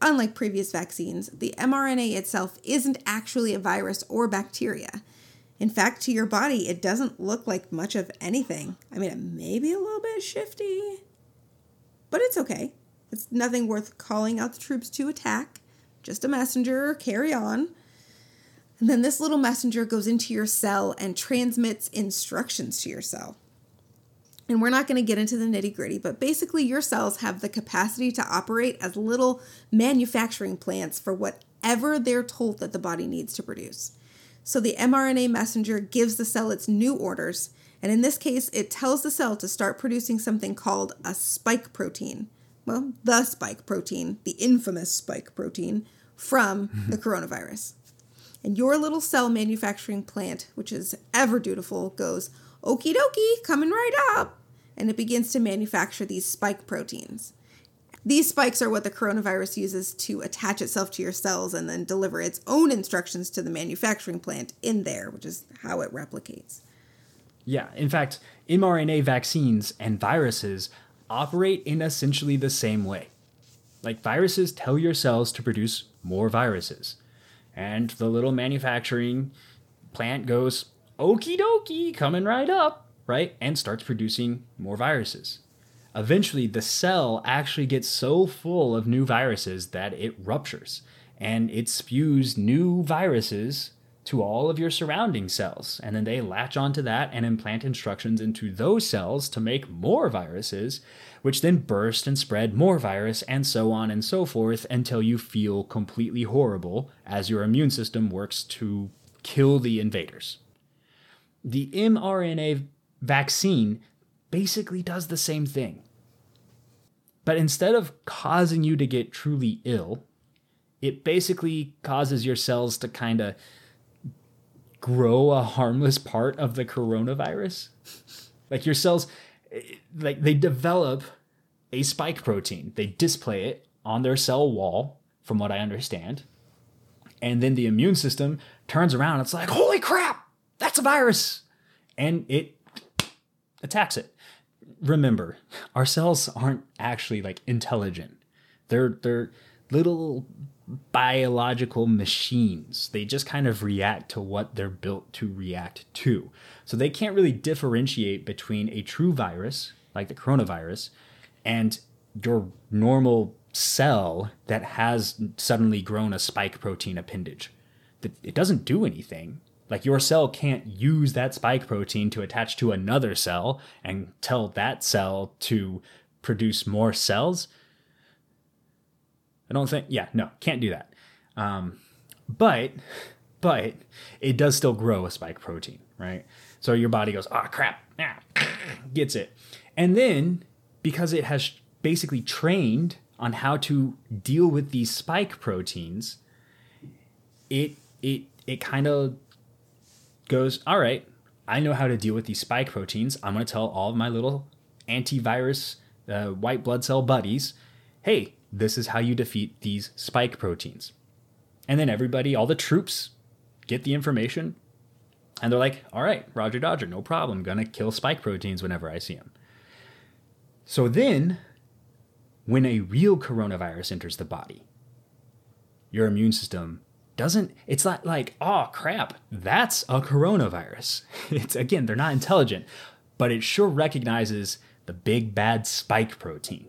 Unlike previous vaccines, the mRNA itself isn't actually a virus or bacteria. In fact, to your body, it doesn't look like much of anything. I mean, it may be a little bit shifty, but it's okay. It's nothing worth calling out the troops to attack. Just a messenger, carry on. And then this little messenger goes into your cell and transmits instructions to your cell. And we're not going to get into the nitty-gritty, but basically your cells have the capacity to operate as little manufacturing plants for whatever they're told that the body needs to produce. So the mRNA messenger gives the cell its new orders, and in this case, it tells the cell to start producing something called a spike protein. Well, the spike protein, the infamous spike protein, from the coronavirus. And your little cell manufacturing plant, which is ever dutiful, goes, okie dokie, coming right up. And it begins to manufacture these spike proteins. These spikes are what the coronavirus uses to attach itself to your cells and then deliver its own instructions to the manufacturing plant in there, which is how it replicates. Yeah, in fact, mRNA vaccines and viruses operate in essentially the same way. Like, viruses tell your cells to produce more viruses. And the little manufacturing plant goes, okie dokie, coming right up, right? And starts producing more viruses. Eventually, the cell actually gets so full of new viruses that it ruptures, and it spews new viruses to all of your surrounding cells. And then they latch onto that and implant instructions into those cells to make more viruses, which then burst and spread more virus, and so on and so forth, until you feel completely horrible as your immune system works to kill the invaders. The mRNA vaccine basically does the same thing. But instead of causing you to get truly ill, it basically causes your cells to kind of grow a harmless part of the coronavirus. Like, your cells, like, they develop a spike protein. They display it on their cell wall, from what I understand. And then the immune system turns around. It's like, holy crap, that's a virus. And it attacks it. Remember, our cells aren't actually, like, intelligent. They're, they're little biological machines. They just kind of react to what they're built to react to. So they can't really differentiate between a true virus, like the coronavirus, and your normal cell that has suddenly grown a spike protein appendage. It doesn't do anything. Like, your cell can't use that spike protein to attach to another cell and tell that cell to produce more cells. I don't think, yeah, no, can't do that. Um, but, but it does still grow a spike protein, right? So your body goes, ah, crap, ah, gets it. And then, because it has basically trained on how to deal with these spike proteins, it, it, it kind of goes, all right, I know how to deal with these spike proteins. I'm going to tell all of my little antivirus uh, white blood cell buddies, hey, this is how you defeat these spike proteins. And then everybody, all the troops, get the information, and they're like, all right, Roger Dodger, no problem. Going to kill spike proteins whenever I see them. So then, when a real coronavirus enters the body, your immune system doesn't, it's not like, oh crap, that's a coronavirus. It's, again, they're not intelligent, but it sure recognizes the big bad spike protein.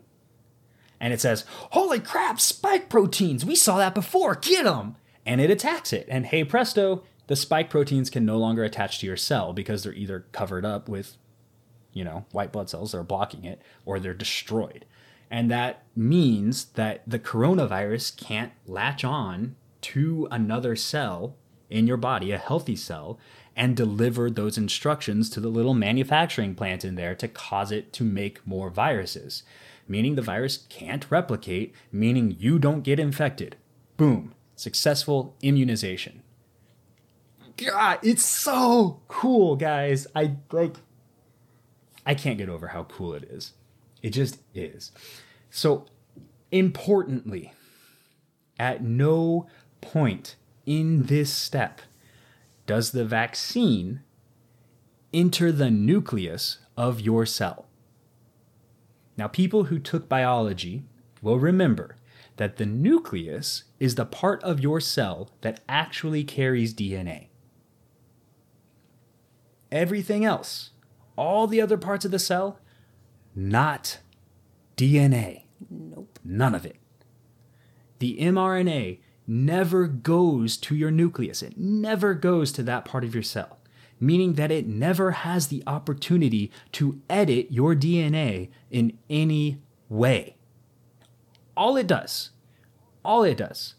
And it says, holy crap, spike proteins, we saw that before, get them. And it attacks it. And hey presto, the spike proteins can no longer attach to your cell because they're either covered up with, you know, white blood cells that are blocking it, or they're destroyed. And that means that the coronavirus can't latch on to another cell in your body, a healthy cell, and deliver those instructions to the little manufacturing plant in there to cause it to make more viruses, meaning the virus can't replicate, meaning you don't get infected. Boom. Successful immunization. God, it's so cool, guys. I like, I can't get over how cool it is. It just is. So, importantly, at no point in this step does the vaccine enter the nucleus of your cell. Now, people who took biology will remember that the nucleus is the part of your cell that actually carries D N A. Everything else, all the other parts of the cell, not D N A. Nope. None of it. The mRNA never goes to your nucleus. It never goes to that part of your cell, meaning that it never has the opportunity to edit your D N A in any way. All it does, all it does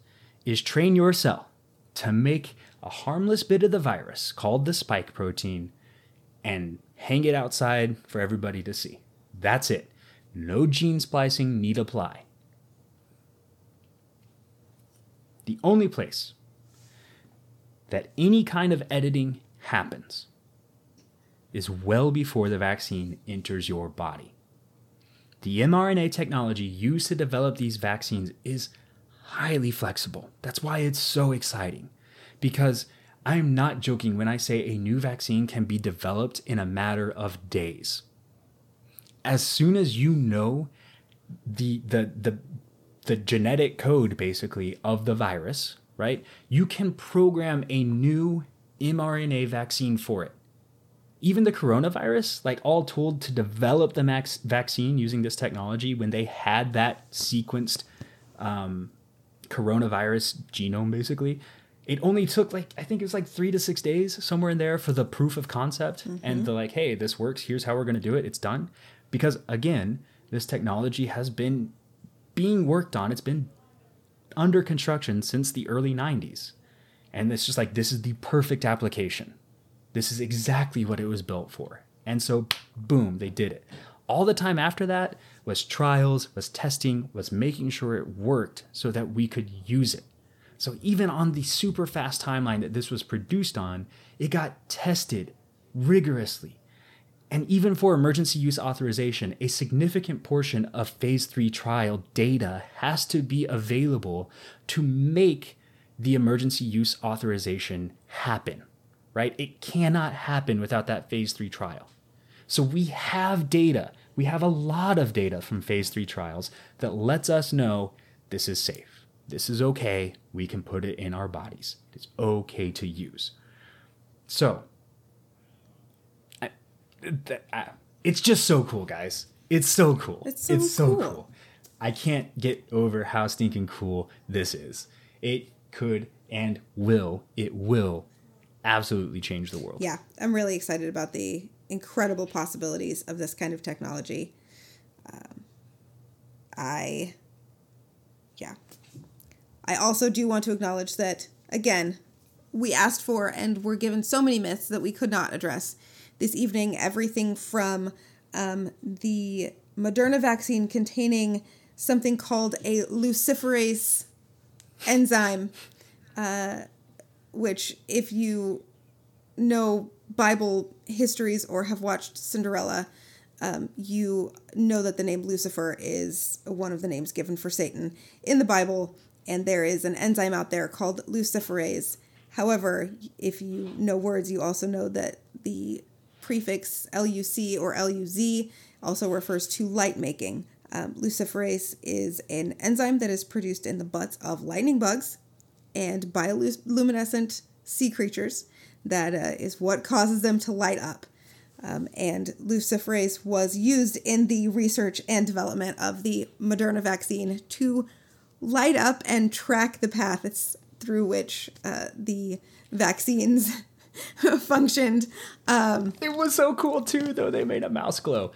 is train your cell to make a harmless bit of the virus called the spike protein and hang it outside for everybody to see. That's it. No gene splicing need apply. The only place that any kind of editing happens is well before the vaccine enters your body. The mRNA technology used to develop these vaccines is highly flexible. That's why it's so exciting, because I'm not joking when I say a new vaccine can be developed in a matter of days. As soon as you know the the the, the genetic code, basically, of the virus, right, you can program a new mRNA vaccine for it. Even the coronavirus, like, all told to develop the max vaccine using this technology when they had that sequenced um, coronavirus genome, basically, it only took like, I think it was like three to six days, somewhere in there, for the proof of concept. Mm-hmm. And the like, hey, this works. Here's how we're going to do it. It's done. Because, again, this technology has been being worked on. It's been under construction since the early nineties. And it's just like, this is the perfect application. This is exactly what it was built for. And so, boom, they did it. All the time after that was trials, was testing, was making sure it worked so that we could use it. So even on the super fast timeline that this was produced on, it got tested rigorously. And even for emergency use authorization, a significant portion of phase three trial data has to be available to make the emergency use authorization happen. Right? It cannot happen without that phase three trial. So we have data. We have a lot of data from phase three trials that lets us know this is safe. This is okay. We can put it in our bodies. It's okay to use. So I, th- I, it's just so cool, guys. It's so cool. It's so, it's so cool. cool. I can't get over how stinking cool this is. It could and will. It will. Absolutely change the world. Yeah, I'm really excited about the incredible possibilities of this kind of technology. Um, I, yeah. I also do want to acknowledge that, again, we asked for and were given so many myths that we could not address this evening. Everything from um, the Moderna vaccine containing something called a luciferase enzyme, uh, which, if you know Bible histories or have watched Cinderella, um, you know that the name Lucifer is one of the names given for Satan in the Bible, and there is an enzyme out there called luciferase. However, if you know words, you also know that the prefix L U C or L U Z also refers to light making. Um, luciferase is an enzyme that is produced in the butts of lightning bugs and bioluminescent sea creatures. That uh, is what causes them to light up. Um, and luciferase was used in the research and development of the Moderna vaccine to light up and track the paths through which uh, the vaccines functioned. Um, it was so cool, too, though. They made a mouse glow.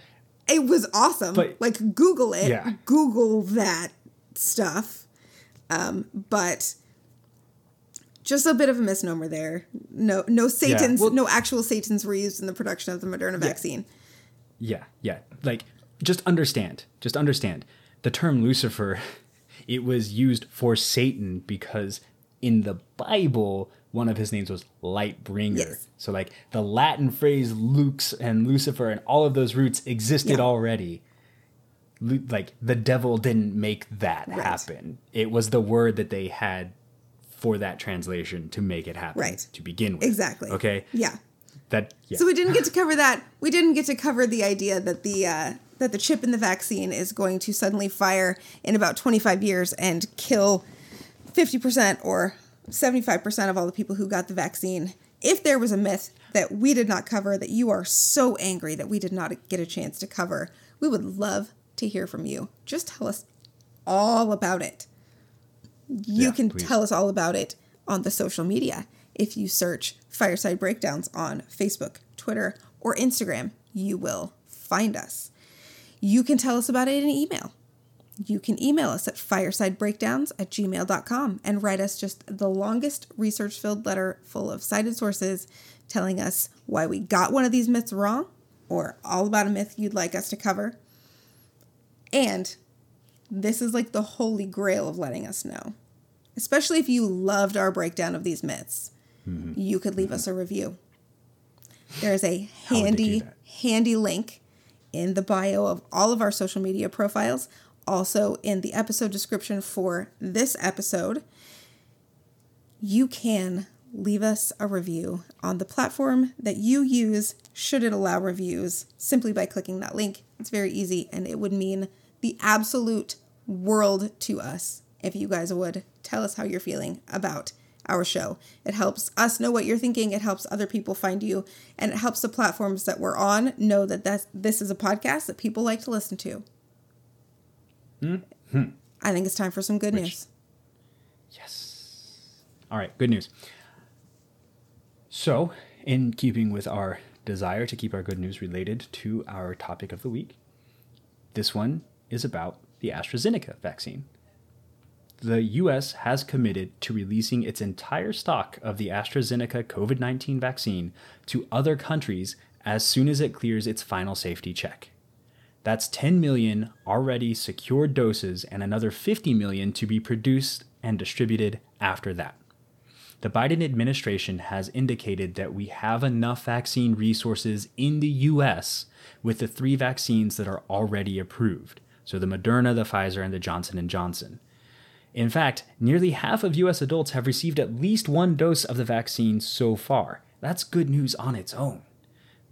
It was awesome. But, like, Google it. Yeah. Google that stuff. Um, but... Just a bit of a misnomer there. No, no Satans, yeah, well, no actual Satans were used in the production of the Moderna yeah, vaccine. Yeah, yeah. Like, just understand, just understand. The term Lucifer, it was used for Satan because in the Bible, one of his names was light bringer. Yes. So, like, the Latin phrase lux and Lucifer and all of those roots existed yeah. already. Like, the devil didn't make that right. happen. It was the word that they had for that translation to make it happen right. to begin with. Exactly. Okay. Yeah. That. Yeah. So we didn't get to cover that. We didn't get to cover the idea that the uh, that the chip in the vaccine is going to suddenly fire in about twenty-five years and kill fifty percent or seventy-five percent of all the people who got the vaccine. If there was a myth that we did not cover, that you are so angry that we did not get a chance to cover, we would love to hear from you. Just tell us all about it. You yeah, can please. tell us all about it on the social media. If you search Fireside Breakdowns on Facebook, Twitter, or Instagram, you will find us. You can tell us about it in email. You can email us at firesidebreakdowns at gmail dot com and write us just the longest research-filled letter full of cited sources telling us why we got one of these myths wrong or all about a myth you'd like us to cover. And... this is like the holy grail of letting us know. Especially if you loved our breakdown of these myths, mm-hmm. you could leave mm-hmm. us a review. There is a handy, handy link in the bio of all of our social media profiles, also in the episode description for this episode. You can leave us a review on the platform that you use, should it allow reviews, simply by clicking that link. It's very easy, and it would mean the absolute world to us if you guys would tell us how you're feeling about our show. It helps us know what you're thinking. It helps other people find you, and it helps the platforms that we're on know that that's, this is a podcast that people like to listen to. Mm-hmm. I think it's time for some good Which, news. Yes. All right. Good news. So in keeping with our desire to keep our good news related to our topic of the week, this one is about the AstraZeneca vaccine. The U S has committed to releasing its entire stock of the AstraZeneca COVID nineteen vaccine to other countries as soon as it clears its final safety check. That's ten million already secured doses and another fifty million to be produced and distributed after that. The Biden administration has indicated that we have enough vaccine resources in the U S with the three vaccines that are already approved. So the Moderna, the Pfizer, and the Johnson and Johnson. In fact, nearly half of U S adults have received at least one dose of the vaccine so far. That's good news on its own.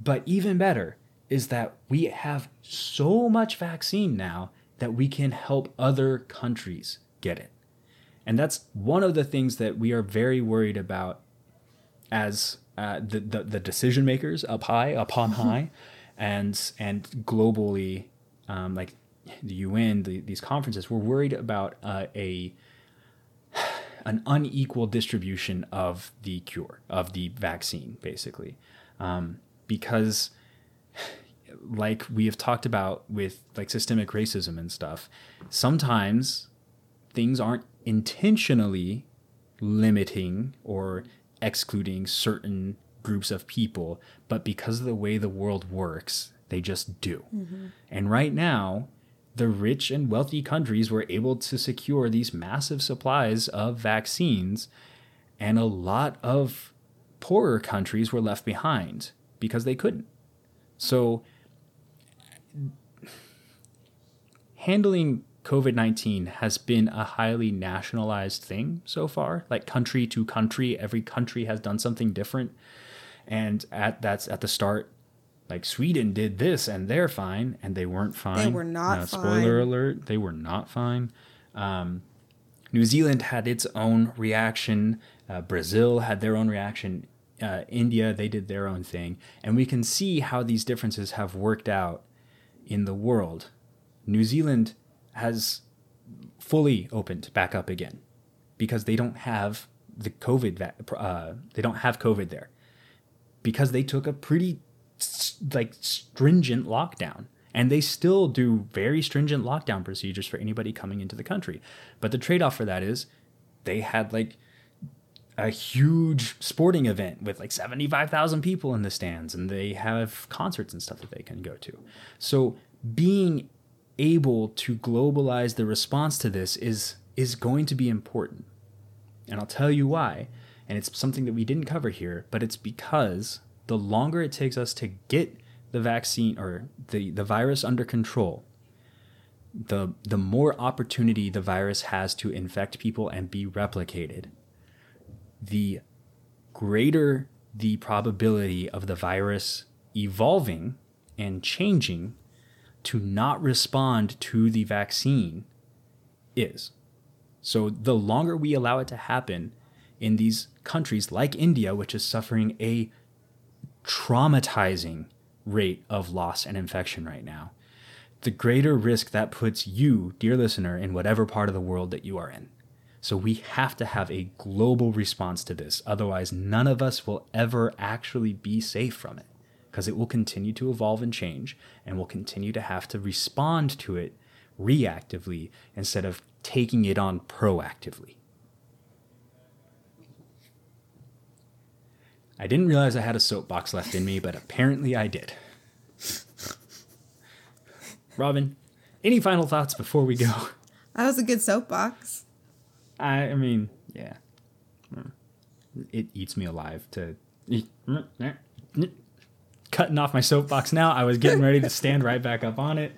But even better is that we have so much vaccine now that we can help other countries get it. And that's one of the things that we are very worried about as uh, the, the, the decision makers up high, upon high, and and globally, um, like the U N, the, these conferences, we're worried about uh, a an unequal distribution of the cure, of the vaccine, basically. Um, because like we have talked about with like systemic racism and stuff, sometimes things aren't intentionally limiting or excluding certain groups of people, but because of the way the world works, they just do. Mm-hmm. And right now, the rich and wealthy countries were able to secure these massive supplies of vaccines, and a lot of poorer countries were left behind because they couldn't. So handling COVID nineteen has been a highly nationalized thing so far, like country to country. Every country has done something different. And at that's at the start, like Sweden did this and they're fine, and they weren't fine. They were not no, fine. Spoiler alert, they were not fine. Um, New Zealand had its own reaction. Uh, Brazil had their own reaction. Uh, India, they did their own thing. And we can see how these differences have worked out in the world. New Zealand has fully opened back up again because they don't have the COVID, va- uh, they don't have COVID there because they took a pretty like stringent lockdown, and they still do very stringent lockdown procedures for anybody coming into the country. But the trade-off for that is they had like a huge sporting event with like seventy-five thousand people in the stands, and they have concerts and stuff that they can go to. So being able to globalize the response to this is is going to be important. And I'll tell you why. And it's something that we didn't cover here, but it's because the longer it takes us to get the vaccine or the, the virus under control, the the more opportunity the virus has to infect people and be replicated. The greater the probability of the virus evolving and changing to not respond to the vaccine is. So the longer we allow it to happen in these countries like India, which is suffering a traumatizing rate of loss and infection right now, the greater risk that puts you, dear listener, in whatever part of the world that you are in. So we have to have a global response to this. Otherwise, none of us will ever actually be safe from it, because it will continue to evolve and change, and we'll continue to have to respond to it reactively instead of taking it on proactively. I didn't realize I had a soapbox left in me, but apparently I did. Robin, any final thoughts before we go? That was a good soapbox. I, I mean, yeah. It eats me alive to... cutting off my soapbox now. I was getting ready to stand right back up on it.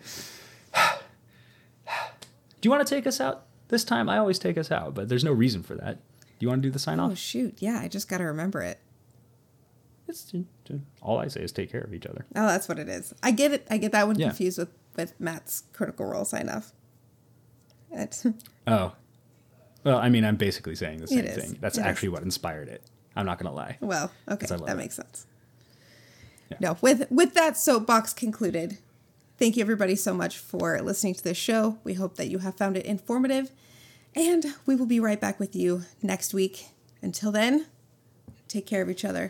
Do you want to take us out this time? I always take us out, but there's no reason for that. Do you want to do the sign off? Oh, shoot. Yeah, I just got to remember it. It's, all I say is take care of each other. Oh, that's what it is. I get it. I get that one yeah. confused with, with Matt's Critical Role sign off. That's... Oh. Well, I mean, I'm basically saying the same thing. That's it actually is. What inspired it. I'm not going to lie. Well, okay. That it. Makes sense. Yeah. No, with, with that soapbox concluded, thank you everybody so much for listening to this show. We hope that you have found it informative, and we will be right back with you next week. Until then, take care of each other.